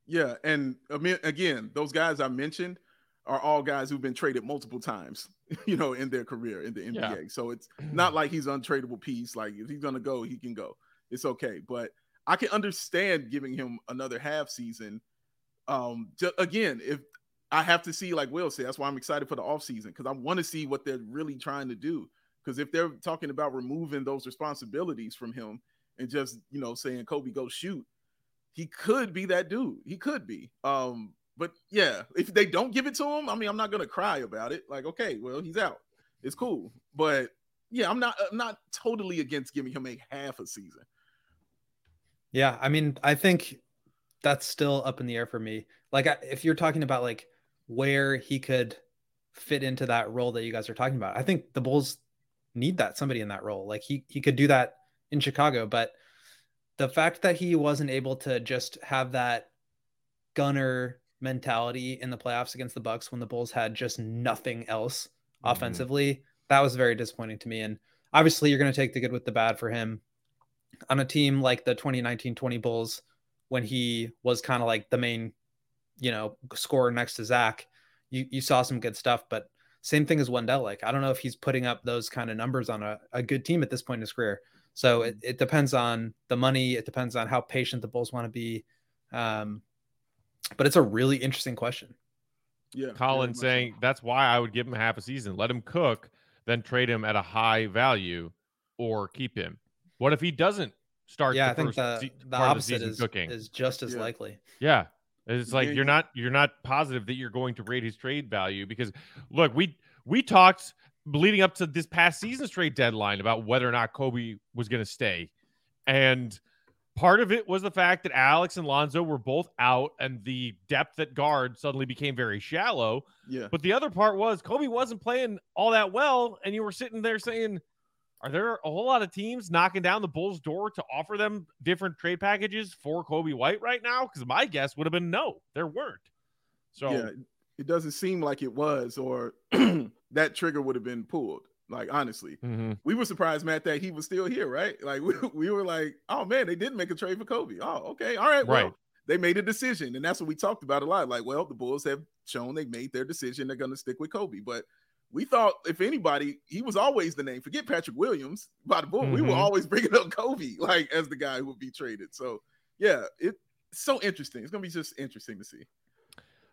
Yeah. And I mean, again, those guys I mentioned are all guys who've been traded multiple times, you know, in their career in the N B A. Yeah. So it's not like he's an untradeable piece. Like if he's going to go, he can go. It's okay. But I can understand giving him another half season. Um, to, again, if, I have to see, like Will said, that's why I'm excited for the offseason, because I want to see what they're really trying to do. Because if they're talking about removing those responsibilities from him and just, you know, saying, Coby, go shoot, he could be that dude. He could be. Um, but, yeah, if they don't give it to him, I mean, I'm not going to cry about it. Like, okay, well, he's out. It's cool. But, yeah, I'm not, I'm not totally against giving him a half a season. Yeah, I mean, I think that's still up in the air for me. Like, I, if you're talking about, like, where he could fit into that role that you guys are talking about. I think the Bulls need that somebody in that role. Like he, he could do that in Chicago, but the fact that he wasn't able to just have that gunner mentality in the playoffs against the Bucks when the Bulls had just nothing else mm-hmm. offensively, that was very disappointing to me. And obviously you're going to take the good with the bad for him on a team like the twenty nineteen twenty Bulls, when he was kind of like the main you know, scorer next to Zach, you, you saw some good stuff, but same thing as Wendell. Like, I don't know if he's putting up those kind of numbers on a, a good team at this point in his career. So it, it depends on the money. It depends on how patient the Bulls want to be. Um, but it's a really interesting question. Yeah. Colin saying that's why I would give him half a season, let him cook, then trade him at a high value or keep him. What if he doesn't start? Yeah. The I think first the, the opposite the is, cooking? is just as yeah. likely. Yeah. It's like you're not you're not positive that you're going to rate his trade value, because look, we we talked leading up to this past season's trade deadline about whether or not Coby was going to stay, and part of it was the fact that Alex and Lonzo were both out, and the depth at guard suddenly became very shallow. Yeah. But the other part was Coby wasn't playing all that well, and you were sitting there saying, "Are there a whole lot of teams knocking down the Bulls' door to offer them different trade packages for Coby White right now?" Because my guess would have been no, there weren't. So yeah, it doesn't seem like it was, or that trigger would have been pulled. Like, honestly, mm-hmm. we were surprised, Matt, that he was still here, right? Like, we, we were like, "Oh man, they didn't make a trade for Coby. Oh, okay, all right, well, right. They made a decision," and that's what we talked about a lot. Like, well, the Bulls have shown they made their decision; they're going to stick with Coby, but. We thought, if anybody, he was always the name. Forget Patrick Williams. By the book, mm-hmm. we were always bringing up Coby, like, as the guy who would be traded. So, yeah, it's so interesting. It's going to be just interesting to see.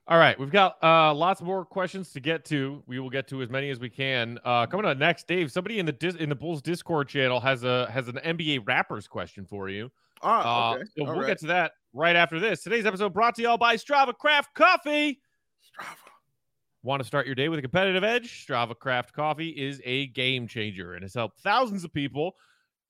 All right, we've got uh, lots more questions to get to. We will get to as many as we can. Uh, coming up next, Dave, somebody in the dis- in the Bulls Discord channel has a has an N B A rappers question for you. Ah, okay. Uh, so we'll right. get to that right after this. Today's episode brought to y'all by Strava Craft Coffee. Strava. Want to start your day with a competitive edge? Strava Craft Coffee is a game changer and has helped thousands of people,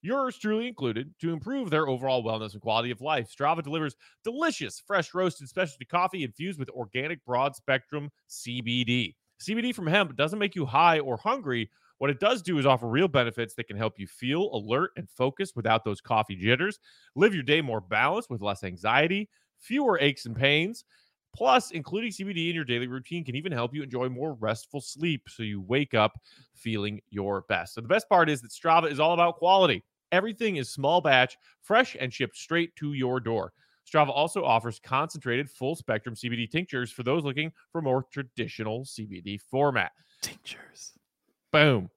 yours truly included, to improve their overall wellness and quality of life. Strava delivers delicious, fresh roasted specialty coffee infused with organic broad-spectrum C B D. C B D from hemp doesn't make you high or hungry. What it does do is offer real benefits that can help you feel alert and focused without those coffee jitters, live your day more balanced with less anxiety, fewer aches and pains. Plus, including C B D in your daily routine can even help you enjoy more restful sleep so you wake up feeling your best. So the best part is that Strava is all about quality. Everything is small batch, fresh, and shipped straight to your door. Strava also offers concentrated, full-spectrum C B D tinctures for those looking for more traditional C B D format. Tinctures. Boom.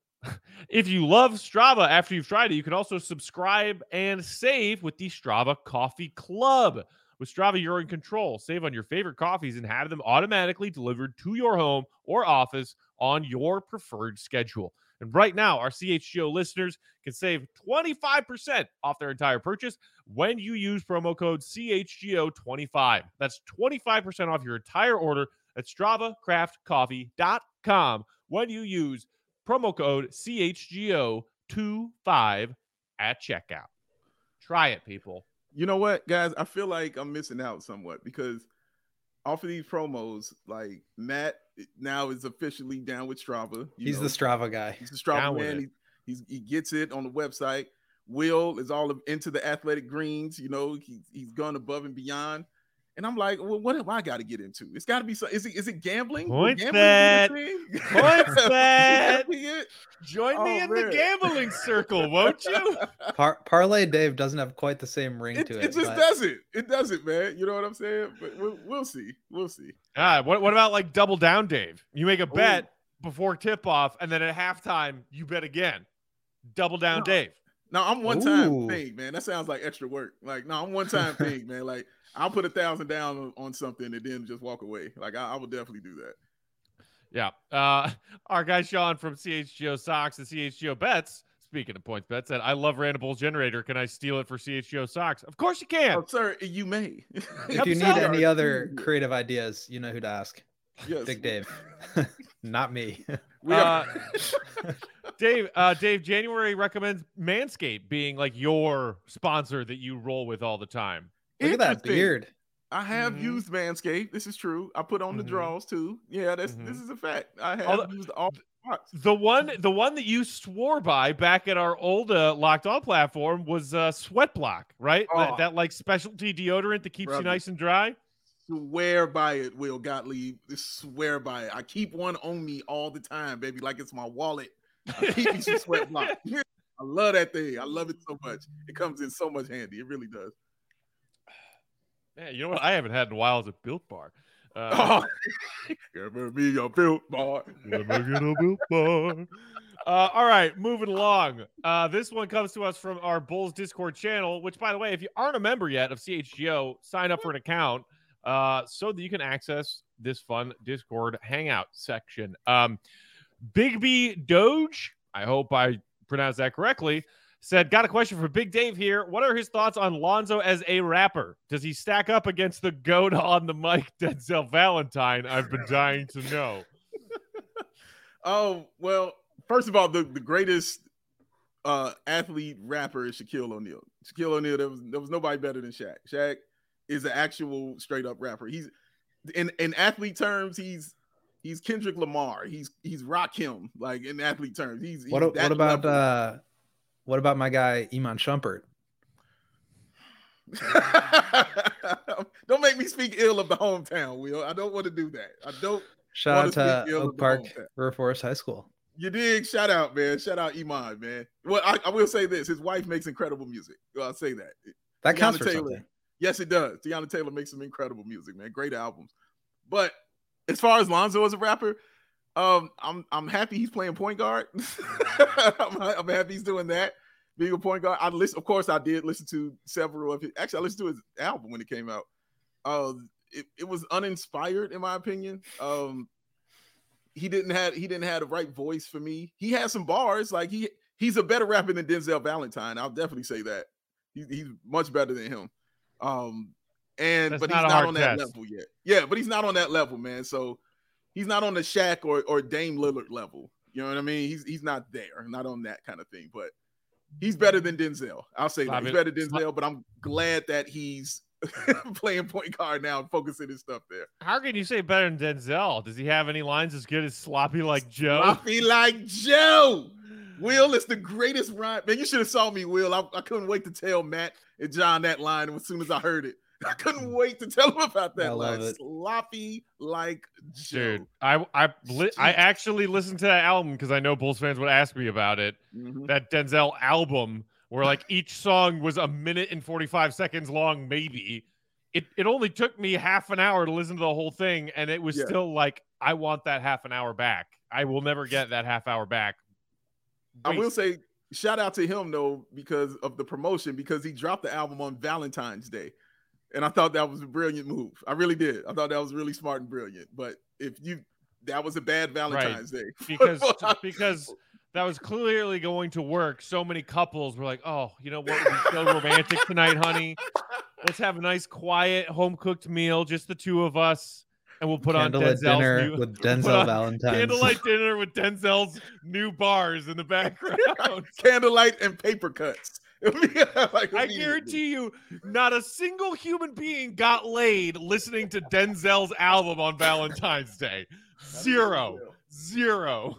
If you love Strava after you've tried it, you can also subscribe and save with the Strava Coffee Club. With Strava, you're in control. Save on your favorite coffees and have them automatically delivered to your home or office on your preferred schedule. And right now, our C H G O listeners can save twenty-five percent off their entire purchase when you use promo code C H G O twenty-five. That's twenty-five percent off your entire order at strava craft coffee dot com when you use promo code C H G O twenty-five at checkout. Try it, people. You know what, guys? I feel like I'm missing out somewhat because off of these promos, like Matt now is officially down with Strava. He's know. the Strava guy. He's the Strava down man. He, he's, he gets it on the website. Will is all into the athletic greens. You know, he, he's gone above and beyond. And I'm like, well, what have I got to get into? It's got to be something. Is it, is it gambling? Points bet. Points bet. Join oh, me in man. the gambling circle, won't you? Par- Parlay Dave doesn't have quite the same ring it, to it. It just but... doesn't. It doesn't, man. You know what I'm saying? But we'll, we'll see. We'll see. Ah, what, what about like Double Down Dave? You make a bet Ooh. before tip-off, and then at halftime, you bet again. Double Down no. Dave. No, I'm one-time Ooh. thing, man. That sounds like extra work. Like, no, I'm one-time thing, man. Like, I'll put a thousand down on, on something and then just walk away. Like, I, I would definitely do that. Yeah. Uh, our guy, Sean, from C H G O Socks and C H G O Bets, speaking of points bet, said, I love Random Bulls Generator. Can I steal it for C H G O Socks? Of course you can. Oh, sir, you may. If you need any other creative ideas, you know who to ask. Yes. Big Dave. Not me. We are. Uh, Dave, uh, Dave, January recommends Manscaped being like your sponsor that you roll with all the time. Look at that beard. I have mm-hmm. used Manscaped. This is true. I put on mm-hmm. the draws too. Yeah, that's mm-hmm. this is a fact. I have all the, used all the parts. The one, the one that you swore by back at our old uh, Locked On platform was uh, Sweat Block, right? Oh. That, that like specialty deodorant that keeps Brother. you nice and dry. Swear by it, Will Gottlieb. Swear by it. I keep one on me all the time, baby, like it's my wallet. I keep some Sweat Block. I love that thing. I love it so much. It comes in so much handy. It really does. Man, you know what I haven't had in a while is a Built Bar. Uh, oh, give me your Built Bar. Give me your Built Bar. Uh, all right, moving along. Uh, this one comes to us from our Bulls Discord channel, which, by the way, if you aren't a member yet of C H G O, sign up for an account uh, so that you can access this fun Discord hangout section. Um, Bigby Doge, I hope I pronounced that correctly, said, got a question for Big Dave here. What are his thoughts on Lonzo as a rapper? Does he stack up against the goat on the mic, Denzel Valentine? I've been dying to know. Oh, well, first of all, the, the greatest uh, athlete rapper is Shaquille O'Neal. Shaquille O'Neal, there was, there was nobody better than Shaq. Shaq is an actual straight-up rapper. He's in, in athlete terms, he's he's Kendrick Lamar. He's he's Rakim, like in athlete terms. He's, he's what, what about... Uh... What about my guy, Iman Shumpert? Don't make me speak ill of the hometown, Will. I don't want to do that. I don't. Shout out to speak Oak Ill Park, River Forest High School. You dig? Shout out, man. Shout out, Iman, man. Well, I, I will say this. His wife makes incredible music. I'll say that. That counts Tiana for Taylor. Something. Yes, it does. Tiana Taylor makes some incredible music, man. Great albums. But as far as Lonzo as a rapper, Um, I'm I'm happy he's playing point guard. I'm, I'm happy he's doing that, being a point guard. I listen, of course, I did listen to several of his. Actually, I listened to his album when it came out. Uh, it, it was uninspired in my opinion. Um, he didn't have he didn't have the right voice for me. He had some bars, like he he's a better rapper than Denzel Valentine. I'll definitely say that. He, he's much better than him. Um, and That's but not he's not on that test. level yet. Yeah, but he's not on that level, man. So he's not on the Shaq or or Dame Lillard level. You know what I mean? He's he's not there, not on that kind of thing. But he's better than Denzel. I'll say Stop that. He's it. better than Stop. Denzel, but I'm glad that he's playing point guard now and focusing his stuff there. How can you say better than Denzel? Does he have any lines as good as Sloppy Like Joe? Sloppy Like Joe! Will, it's the greatest rhyme. Man, you should have saw me, Will. I, I couldn't wait to tell Matt and John that line as soon as I heard it. I couldn't wait to tell him about that line. It. Sloppy Like Joe. Dude, I I, li- I actually listened to that album because I know Bulls fans would ask me about it. Mm-hmm. That Denzel album where like each song was a minute and forty-five seconds long, maybe. It it only took me half an hour to listen to the whole thing, and it was yeah. still like, I want that half an hour back. I will never get that half hour back. Wait. I will say, shout out to him, though, because of the promotion, because he dropped the album on Valentine's Day. And I thought that was a brilliant move. I really did. I thought that was really smart and brilliant. But if you, that was a bad Valentine's right. Day. Because because that was clearly going to work. So many couples were like, oh, you know what? We're so romantic tonight, honey. Let's have a nice, quiet, home-cooked meal, just the two of us. And we'll put Candlelight on Denzel's dinner new, with Denzel Valentine. Candlelight dinner with Denzel's new bars in the background. Candlelight and paper cuts. Like, I guarantee you, not a single human being got laid listening to Denzel's album on Valentine's Day. Zero. Zero.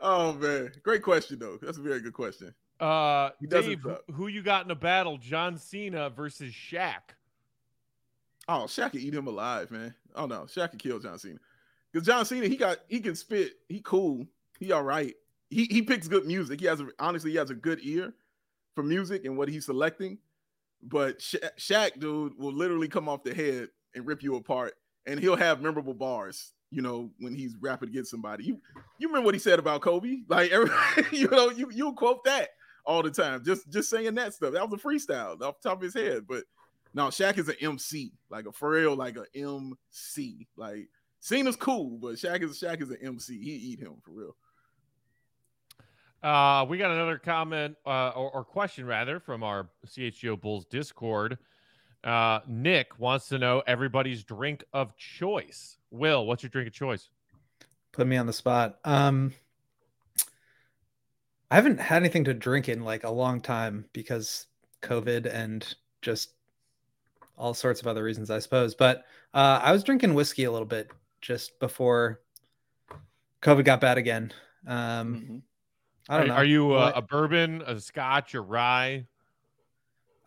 Oh, man. Great question, though. That's a very good question. Uh, Dave, suck. Who you got in a battle? John Cena versus Shaq. Oh, Shaq could eat him alive, man. Oh no, Shaq could kill John Cena. Because John Cena, he got, he can spit. He cool. He all right. He he picks good music. He has a, honestly, he has a good ear for music and what he's selecting. But Sha- Shaq, dude, will literally come off the head and rip you apart. And he'll have memorable bars. You know, when he's rapping against somebody, you you remember what he said about Kobe? Like, everybody, you know, you you quote that all the time, just just saying that stuff. That was a freestyle off the top of his head. But no, Shaq is an M C, like a for real, like a M C. Like Cena's cool, but Shaq is Shaq is an M C. He eat him for real. Uh, we got another comment uh, or, or question rather from our C H G O Bulls Discord. Uh, Nick wants to know everybody's drink of choice. Will, what's your drink of choice? Put me on the spot. Um, I haven't had anything to drink in like a long time because COVID and just all sorts of other reasons, I suppose. But uh, I was drinking whiskey a little bit just before COVID got bad again. Um, mm-hmm. I don't are, know. Are you uh, a bourbon, a scotch, a rye?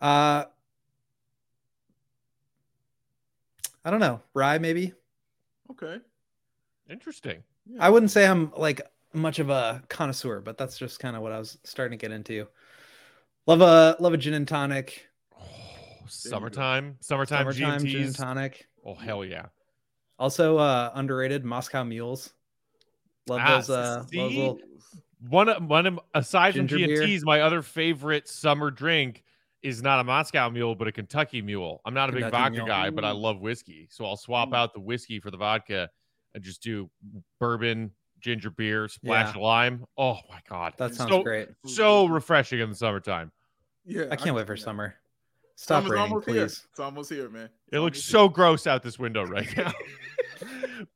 Uh, I don't know. Rye, maybe. Okay. Interesting. Yeah. I wouldn't say I'm like much of a connoisseur, but that's just kind of what I was starting to get into. Love a love a gin and tonic. Oh, summertime, summertime, summertime gin and tonic. Oh hell yeah! Also uh, underrated Moscow mules. Love ah, those. Uh, see? Love little... One one of, aside Ginger from G and T's, my other favorite summer drink is not a Moscow mule, but a Kentucky mule. I'm not a Kentucky big vodka mule. guy, but I love whiskey, so I'll swap mm. out the whiskey for the vodka and just do bourbon. Ginger beer, splash yeah. lime. Oh my god, that sounds so, great. So refreshing in the summertime. Yeah, I can't I, wait for yeah. summer. Stop Summer's raining, please. Here. It's almost here, man. It's it looks so here. gross out this window right now.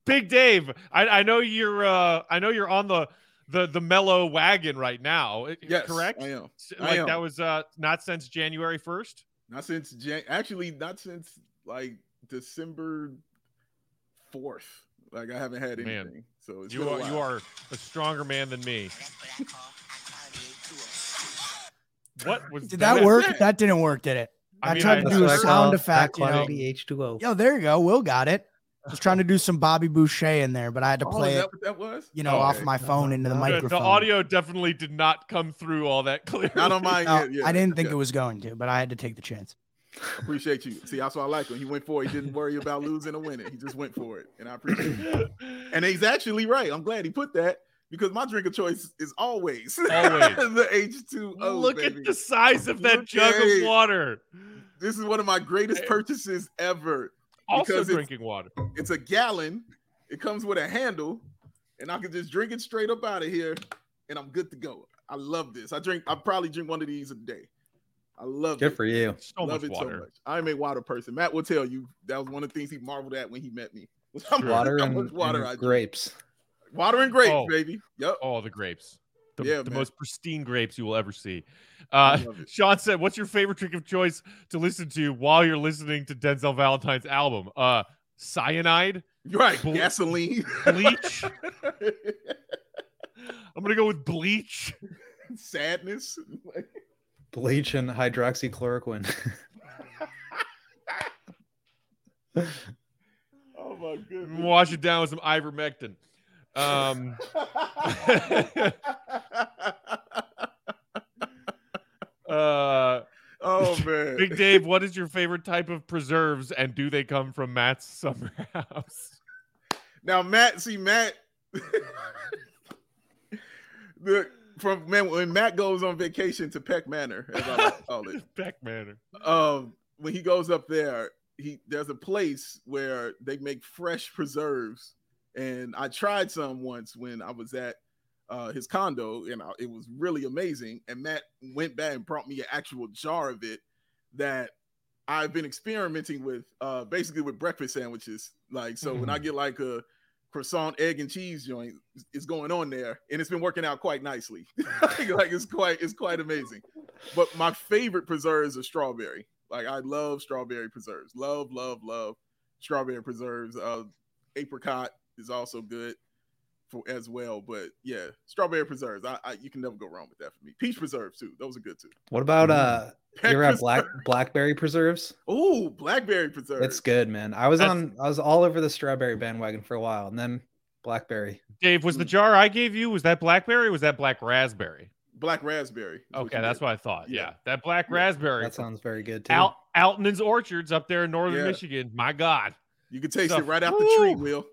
Big Dave, I, I know you're. Uh, I know you're on the the the mellow wagon right now. Yes, correct. I am. I like am. That was uh, not since January first. Not since Jan. Actually, not since like December fourth. Like I haven't had anything. Man. So it's you are you are a stronger man than me. What was did that, that work? That? that didn't work, did it? I, I mean, tried I, to do a sound effect. You know? H two O. Yo, there you go. Will got it. I was trying to do some Bobby Boucher in there, but I had to play oh, it. That, that was? You know, okay. off my phone into the microphone. The audio definitely did not come through all that clearly. Not on mine. No, yeah, I didn't think yeah. it was going to, but I had to take the chance. Appreciate you. See, that's what I like when he went for it. He didn't worry about losing or winning. He just went for it, and I appreciate it. And he's actually right. I'm glad he put that because my drink of choice is always, always. the H two O. Look baby. at the size of that okay. jug of water. This is one of my greatest purchases ever. Also drinking water. It's a gallon. It comes with a handle, and I can just drink it straight up out of here, and I'm good to go. I love this. I drink. I probably drink one of these a day. I love good it. Good for you. So love much it water. So much. I'm a water person. Matt will tell you that was one of the things he marveled at when he met me. Water how much and, water and I grapes. Water and grapes, oh, baby. Yep. Oh, the grapes. The, yeah, the most pristine grapes you will ever see. Uh, Sean said, what's your favorite drink of choice to listen to while you're listening to Denzel Valentine's album? Uh, cyanide. Right. Ble- Gasoline. Bleach. I'm going to go with bleach. Sadness. Bleach and hydroxychloroquine. Oh, my goodness. Wash it down with some ivermectin. Um, uh, oh man, Big Dave, what is your favorite type of preserves, and do they come from Matt's summer house? Now, Matt, see Matt, the from man when Matt goes on vacation to Peck Manor, as I like to call it, Peck Manor. Um, when he goes up there, he there's a place where they make fresh preserves. And I tried some once when I was at uh, his condo, and I, it was really amazing. And Matt went back and brought me an actual jar of it that I've been experimenting with, uh, basically with breakfast sandwiches. Like, so mm-hmm. when I get like a croissant, egg and cheese joint, it's going on there, and it's been working out quite nicely. Like, it's quite, it's quite amazing. But my favorite preserves are strawberry. Like, I love strawberry preserves. Love, love, love strawberry preserves. Uh, apricot is also good for as well, but yeah, strawberry preserves. I, I you can never go wrong with that for me. Peach preserves too; those are good too. What about uh? You're at black blackberry preserves. Ooh, blackberry preserves. It's good, man. I was That's... on. I was all over the strawberry bandwagon for a while, and then blackberry. Dave, was the jar I gave you, was that blackberry? Or was that black raspberry? Black raspberry. Okay, that's did. what I thought. Yeah, yeah. that black yeah. raspberry. That sounds very good too. Al- Alton's Orchards up there in northern yeah. Michigan. My God. You can taste so, it right out the tree, Will.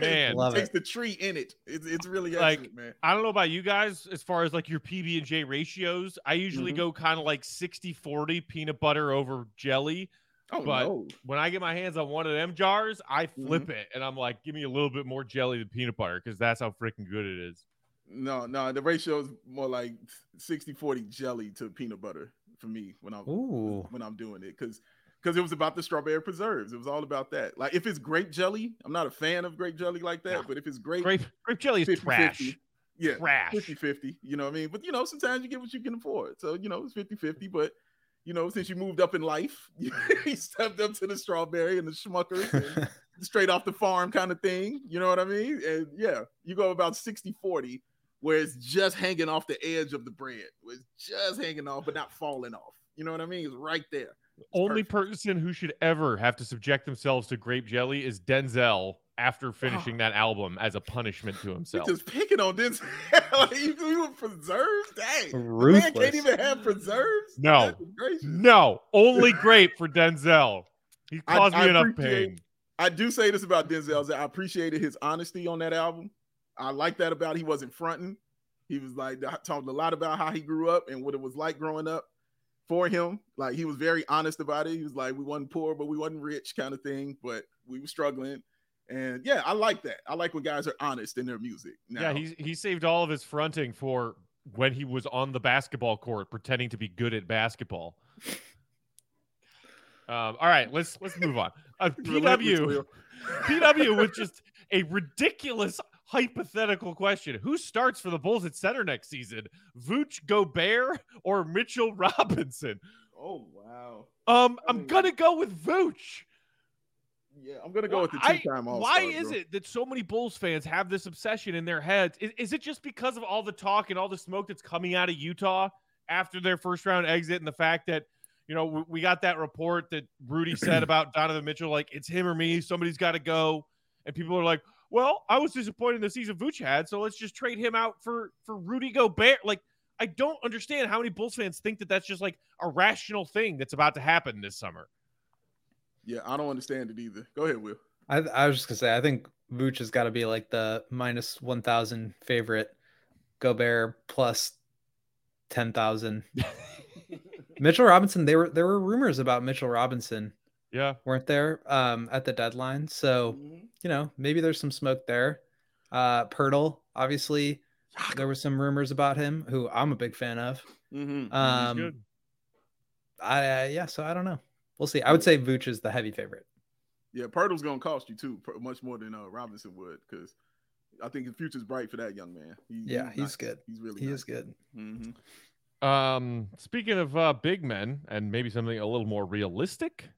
Man, love taste it. the tree in it. It's, it's really like, excellent, man. I don't know about you guys as far as like your P B and J ratios. I usually mm-hmm. go kind of like sixty forty peanut butter over jelly. Oh, but no. when I get my hands on one of them jars, I flip mm-hmm. it and I'm like, give me a little bit more jelly than peanut butter because that's how freaking good it is. No, no, the ratio is more like sixty forty jelly to peanut butter for me when I'm Ooh. when I'm doing it because. Because it was about the strawberry preserves. It was all about that. Like, if it's grape jelly, I'm not a fan of grape jelly like that, no. but if it's grape... Grape, grape jelly is fifty, trash. fifty, yeah, trash. fifty-fifty, you know what I mean? But, you know, sometimes you get what you can afford. So, you know, it's fifty-fifty, but, you know, since you moved up in life, you stepped up to the strawberry and the schmuckers and straight off the farm kind of thing, you know what I mean? And, yeah, you go about sixty forty, where it's just hanging off the edge of the bread. Where it's just hanging off, but not falling off. You know what I mean? It's right there. Only Perfect. person who should ever have to subject themselves to grape jelly is Denzel after finishing oh. that album as a punishment to himself. You're just picking on Denzel. Like, you, you were preserved? Dang. Ruthless. The man can't even have preserves? No. No. Only grape for Denzel. He caused I, me I enough pain. I do say this about Denzel. That I appreciated his honesty on that album. I like that about he wasn't fronting. He was like, talked a lot about how he grew up and what it was like growing up. For him, like, he was very honest about it. He was like, we wasn't poor, but we wasn't rich kind of thing, but we were struggling. And yeah, I like that. I like when guys are honest in their music. Now, yeah, he, he saved all of his fronting for when he was on the basketball court pretending to be good at basketball. um, all right, let's let's move on. Uh, P W, P W with just a ridiculous hypothetical question. Who starts for the Bulls at center next season? Vooch, Gobert, or Mitchell Robinson? Oh, wow. Um, I mean, I'm going to go with Vooch. Yeah, I'm going to go well, with the two-time All-Star. Why is bro. it that so many Bulls fans have this obsession in their heads? Is, is it just because of all the talk and all the smoke that's coming out of Utah after their first-round exit and the fact that, you know, we, we got that report that Rudy said about Donovan Mitchell, like, it's him or me, somebody's got to go, and people are like, well, I was disappointed in the season Vooch had, so let's just trade him out for, for Rudy Gobert. Like, I don't understand how many Bulls fans think that that's just, like, a rational thing that's about to happen this summer. Yeah, I don't understand it either. Go ahead, Will. I, I was just gonna say, I think Vooch has got to be like the minus one thousand favorite. Gobert plus ten thousand. Mitchell Robinson. They were there were rumors about Mitchell Robinson. Yeah, weren't there um, at the deadline? So mm-hmm. you know, maybe there's some smoke there. Uh, Pirtle, obviously, there were some rumors about him, who I'm a big fan of. Mm-hmm. Um, He's good. I uh, yeah, so I don't know. We'll see. I would say Vooch is the heavy favorite. Yeah, Pirtle's gonna cost you too, much more than uh, Robinson would, because I think the future's bright for that young man. He, yeah, he's, he's nice. good. He's really he nice. is good. Mm-hmm. Um, speaking of uh, big men, and maybe something a little more realistic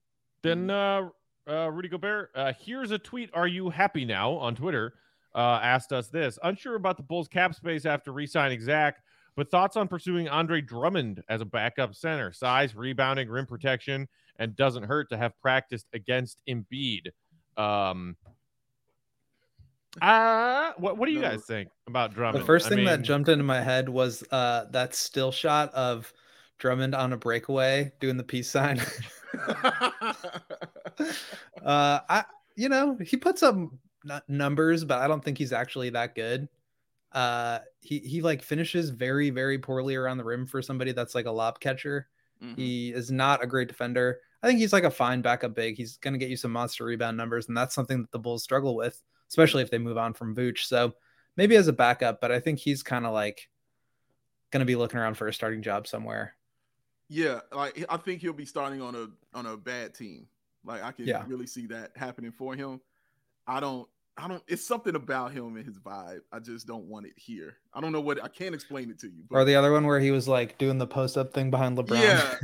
than uh, uh, Rudy Gobert. Uh, here's a tweet. Are you happy now? On Twitter, uh, asked us this. Unsure about the Bulls' cap space after re-signing Zach, but thoughts on pursuing Andre Drummond as a backup center? Size, rebounding, rim protection, and doesn't hurt to have practiced against Embiid. Um, uh, what what do you no. guys think about Drummond? The first thing I mean, that jumped into my head was uh, that still shot of Drummond on a breakaway doing the peace sign. uh, I you know he puts up n- numbers, but I don't think he's actually that good. Uh, he he like finishes very very poorly around the rim for somebody that's like a lob catcher. Mm-hmm. He is not a great defender. I think he's like a fine backup big. He's gonna get you some monster rebound numbers, and that's something that the Bulls struggle with, especially if they move on from Vooch. So maybe as a backup, but I think he's kind of like going to be looking around for a starting job somewhere. Yeah. Like I think he'll be starting on a, on a bad team. Like I can yeah. really see that happening for him. I don't, I don't, it's something about him and his vibe. I just don't want it here. I don't know what, I can't explain it to you. But... Or the other one where he was like doing the post up thing behind LeBron.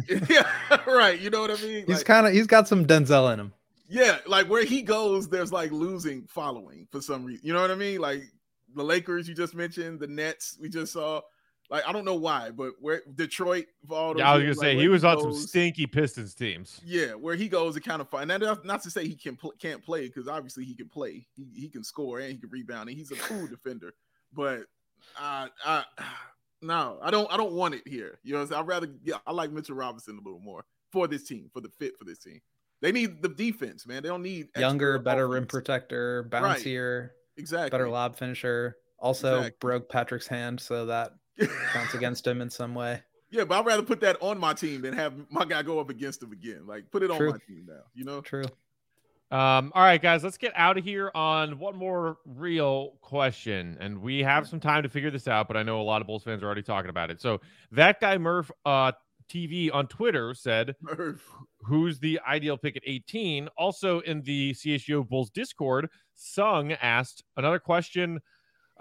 Yeah. yeah. Right. You know what I mean? He's like, kind of, he's got some Denzel in him. Yeah, like where he goes, there's like losing following for some reason. You know what I mean? Like the Lakers you just mentioned, the Nets we just saw. Like I don't know why, but where Detroit, all those yeah, I was gonna years, say like, he was he on goes, some stinky Pistons teams. Yeah, where he goes to kind of find. Now that's not to say he can pl- can't play, because obviously he can play. He he can score and he can rebound and he's a cool defender. But I I no, I don't I don't want it here. You know, what I'm I'd rather yeah, I like Mitchell Robinson a little more for this team, for the fit for this team. They need the defense, man. They don't need younger, better offense. Rim protector, bouncier, right. exactly, better lob finisher. Also exactly. broke Patrick's hand, so that counts against him in some way. Yeah, but I'd rather put that on my team than have my guy go up against him again. Like, put it True. on my team now. You know? True. Um, all right, guys, let's get out of here on one more real question. And we have some time to figure this out, but I know a lot of Bulls fans are already talking about it. So that guy Murph uh T V on Twitter said, who's the ideal pick at eighteen? Also in the C H G O Bulls Discord, Sung asked another question.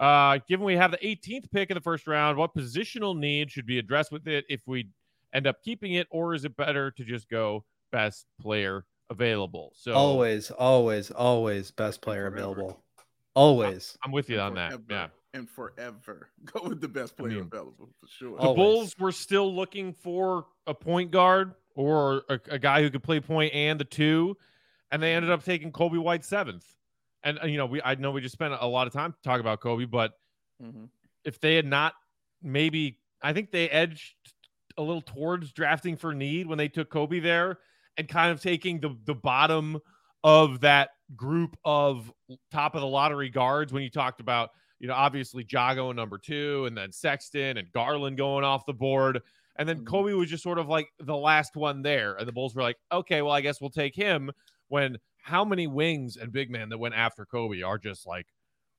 Uh, given we have the eighteenth pick in the first round, what positional need should be addressed with it if we end up keeping it, or is it better to just go best player available? So always, always, always best player forever. available. Always. I'm with you on that. Yeah. And forever go with the best player I mean, available for sure. The Always. Bulls were still looking for a point guard or a, a guy who could play point and the two, and they ended up taking Coby White seventh. And you know, we I know we just spent a lot of time talking about Coby, but mm-hmm. if they had not, maybe I think they edged a little towards drafting for need when they took Coby there, and kind of taking the the bottom of that group of top of the lottery guards when you talked about. You know, obviously Jago number two, and then Sexton and Garland going off the board. And then Coby was just sort of like the last one there. And the Bulls were like, okay, well, I guess we'll take him, when how many wings and big men that went after Coby are just like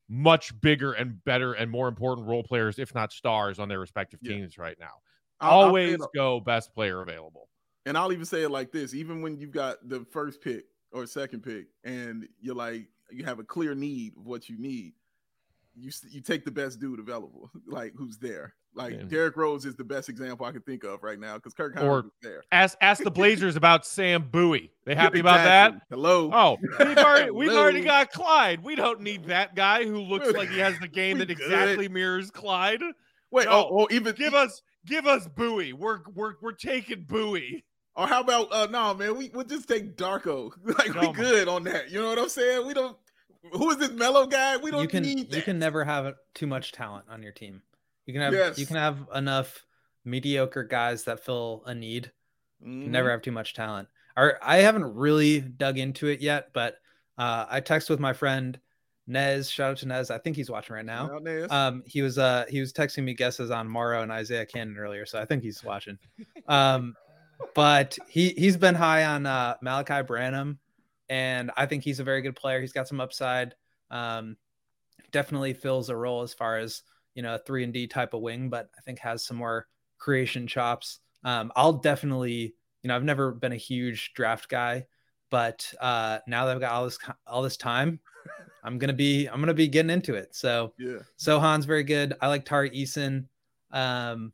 much bigger and better and more important role players, if not stars, on their respective teams yeah. right now. I'll, Always I'll go best player available. And I'll even say it like this. Even when you've got the first pick or second pick and you're like, you have a clear need of what you need, You you take the best dude available, like who's there. Like Man. Derrick Rose is the best example I can think of right now, because Kirk Howard is there. Ask ask the Blazers about Sam Bowie. They happy about exactly. that? Hello. Oh, we've already Hello. we've already got Clyde. We don't need that guy who looks like he has the game that exactly mirrors Clyde. Wait, no, oh, oh, even give us give us Bowie. We're we're we're taking Bowie. Or how about uh no man, we we'll just take Darko. Like oh, we good on that. You know what I'm saying? We don't. Who is this mellow guy? We don't you can, need that. You can never have too much talent on your team. You can have yes. you can have enough mediocre guys that fill a need. Mm-hmm. You can never have too much talent. Our, I haven't really dug into it yet, but Uh, I text with my friend Nez. Shout out to Nez. I think he's watching right now. Out, um, he was uh, he was texting me guesses on Morrow and Isaiah Canaan earlier, so I think he's watching. Um, but he he's been high on uh, Malachi Branham, and I think he's a very good player. He's got some upside. Um, definitely fills a role as far as, you know, a three and D type of wing, but I think has some more creation chops. Um, I'll definitely, you know, I've never been a huge draft guy, but uh, now that I've got all this all this time, I'm gonna be I'm gonna be getting into it. So yeah, Sohan's very good. I like Tari Eason. Um,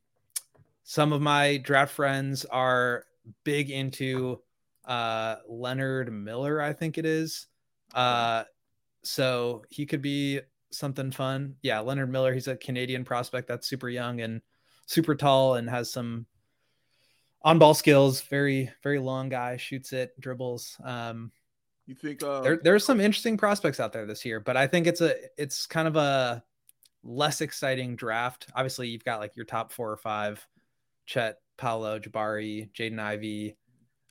some of my draft friends are big into uh, Leonard Miller, I think it is. Uh, so he could be something fun. Yeah, Leonard Miller. He's a Canadian prospect that's super young and super tall and has some on-ball skills, very, very long guy, shoots it, dribbles. Um, you think uh, there there's some interesting prospects out there this year, but I think it's a it's kind of a less exciting draft. Obviously, you've got like your top four or five: Chet, Paolo, Jabari, Jaden Ivey.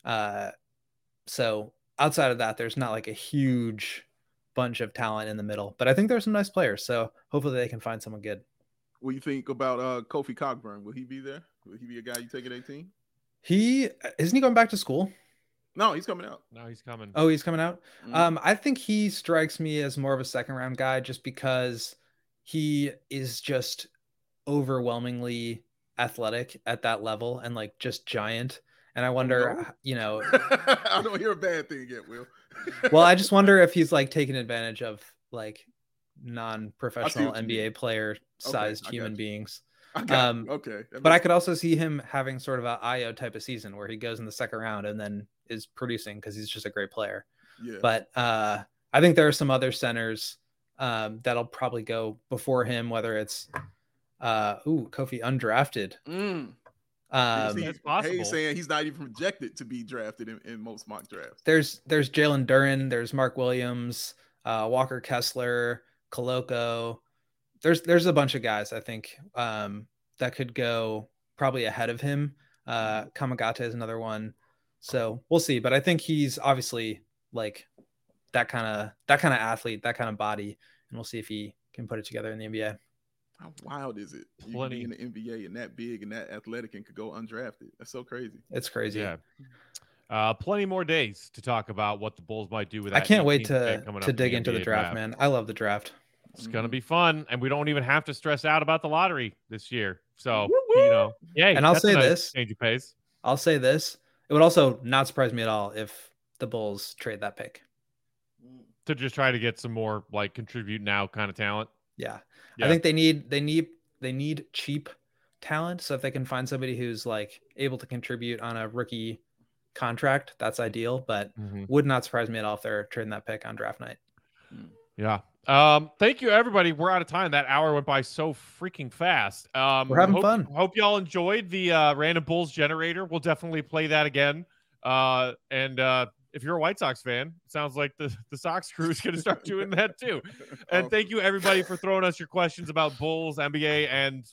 Uh, so outside of that, there's not like a huge bunch of talent in the middle, but I think there's some nice players. So hopefully, they can find someone good. What do you think about uh, Kofi Cockburn? Will he be there? Will he be a guy you take at eighteen? He isn't he going back to school? No, he's coming out. No, he's coming. Oh, he's coming out. Mm-hmm. Um, I think he strikes me as more of a second round guy just because he is just overwhelmingly athletic at that level and like just giant. And I wonder, no? you know, I don't hear a bad thing yet, Will. Well, I just wonder if he's like taking advantage of like non-professional N B A player sized okay, human beings. Okay. Um, okay. But I could also see him having sort of an I O type of season where he goes in the second round and then is producing because he's just a great player. Yeah. But uh, I think there are some other centers um, that'll probably go before him, whether it's uh, ooh, Kofi undrafted. Mm. Um, he's, he's saying he's not even projected to be drafted in, in most mock drafts. There's there's Jalen Duren, there's Mark Williams, uh, Walker Kessler, Koloko. There's there's a bunch of guys, I think, um, that could go probably ahead of him. Uh, Kamagata is another one. So we'll see. But I think he's obviously like that kind of that kind of athlete, that kind of body. And we'll see if he can put it together in the N B A. How wild is it? You can be in the N B A and that big and that athletic and could go undrafted. That's so crazy. It's crazy. Yeah. Uh, plenty more days to talk about what the Bulls might do with that. I can't wait to, to dig into the draft, man. I love the draft. It's going to be fun, and we don't even have to stress out about the lottery this year. So, Woo-woo! you know, yeah. And I'll say this. Change of pace. I'll say this. It would also not surprise me at all if the Bulls trade that pick. To just try to get some more, like, contribute now kind of talent? Yeah. yeah. I think they need they need, they need cheap talent, so if they can find somebody who's, like, able to contribute on a rookie contract, that's ideal, but mm-hmm. would not surprise me at all if they're trading that pick on draft night. Yeah. Um, thank you, everybody. We're out of time. That hour went by so freaking fast. Um, we're having hope, fun. Hope y'all enjoyed the uh, Random Bulls Generator. We'll definitely play that again. Uh, and uh, if you're a White Sox fan, it sounds like the, the Sox crew is going to start doing that too. And thank you, everybody, for throwing us your questions about Bulls, N B A, and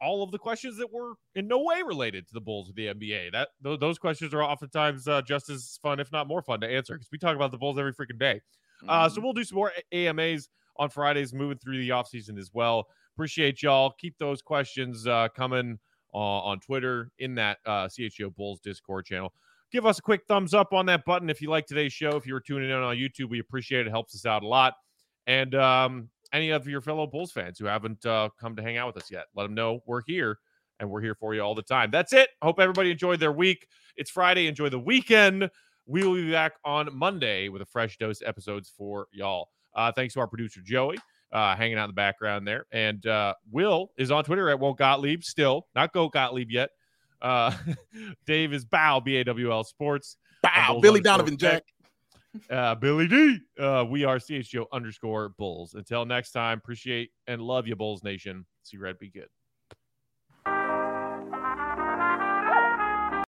all of the questions that were in no way related to the Bulls or the N B A. That th- Those questions are oftentimes uh, just as fun, if not more fun, to answer because we talk about the Bulls every freaking day. Uh, so we'll do some more A M As on Fridays, moving through the offseason as well. Appreciate y'all. Keep those questions uh, coming uh, on Twitter in that uh, C H G O Bulls Discord channel. Give us a quick thumbs up on that button if you like today's show. If you were tuning in on YouTube, we appreciate it. It helps us out a lot. And um, any of your fellow Bulls fans who haven't uh, come to hang out with us yet, let them know we're here and we're here for you all the time. That's it. Hope everybody enjoyed their week. It's Friday. Enjoy the weekend. We will be back on Monday with a fresh dose of episodes for y'all. Uh, thanks to our producer, Joey, uh, hanging out in the background there. And uh, Will is on Twitter at Won't Gottlieb still. Not Go Gottlieb yet. Uh, Dave is Bow, B A W L Sports. Bow, Billy Donovan, Jack. Uh, Billy D. Uh, we are C H G O underscore Bulls. Until next time, appreciate and love you, Bulls Nation. See you right. Be good.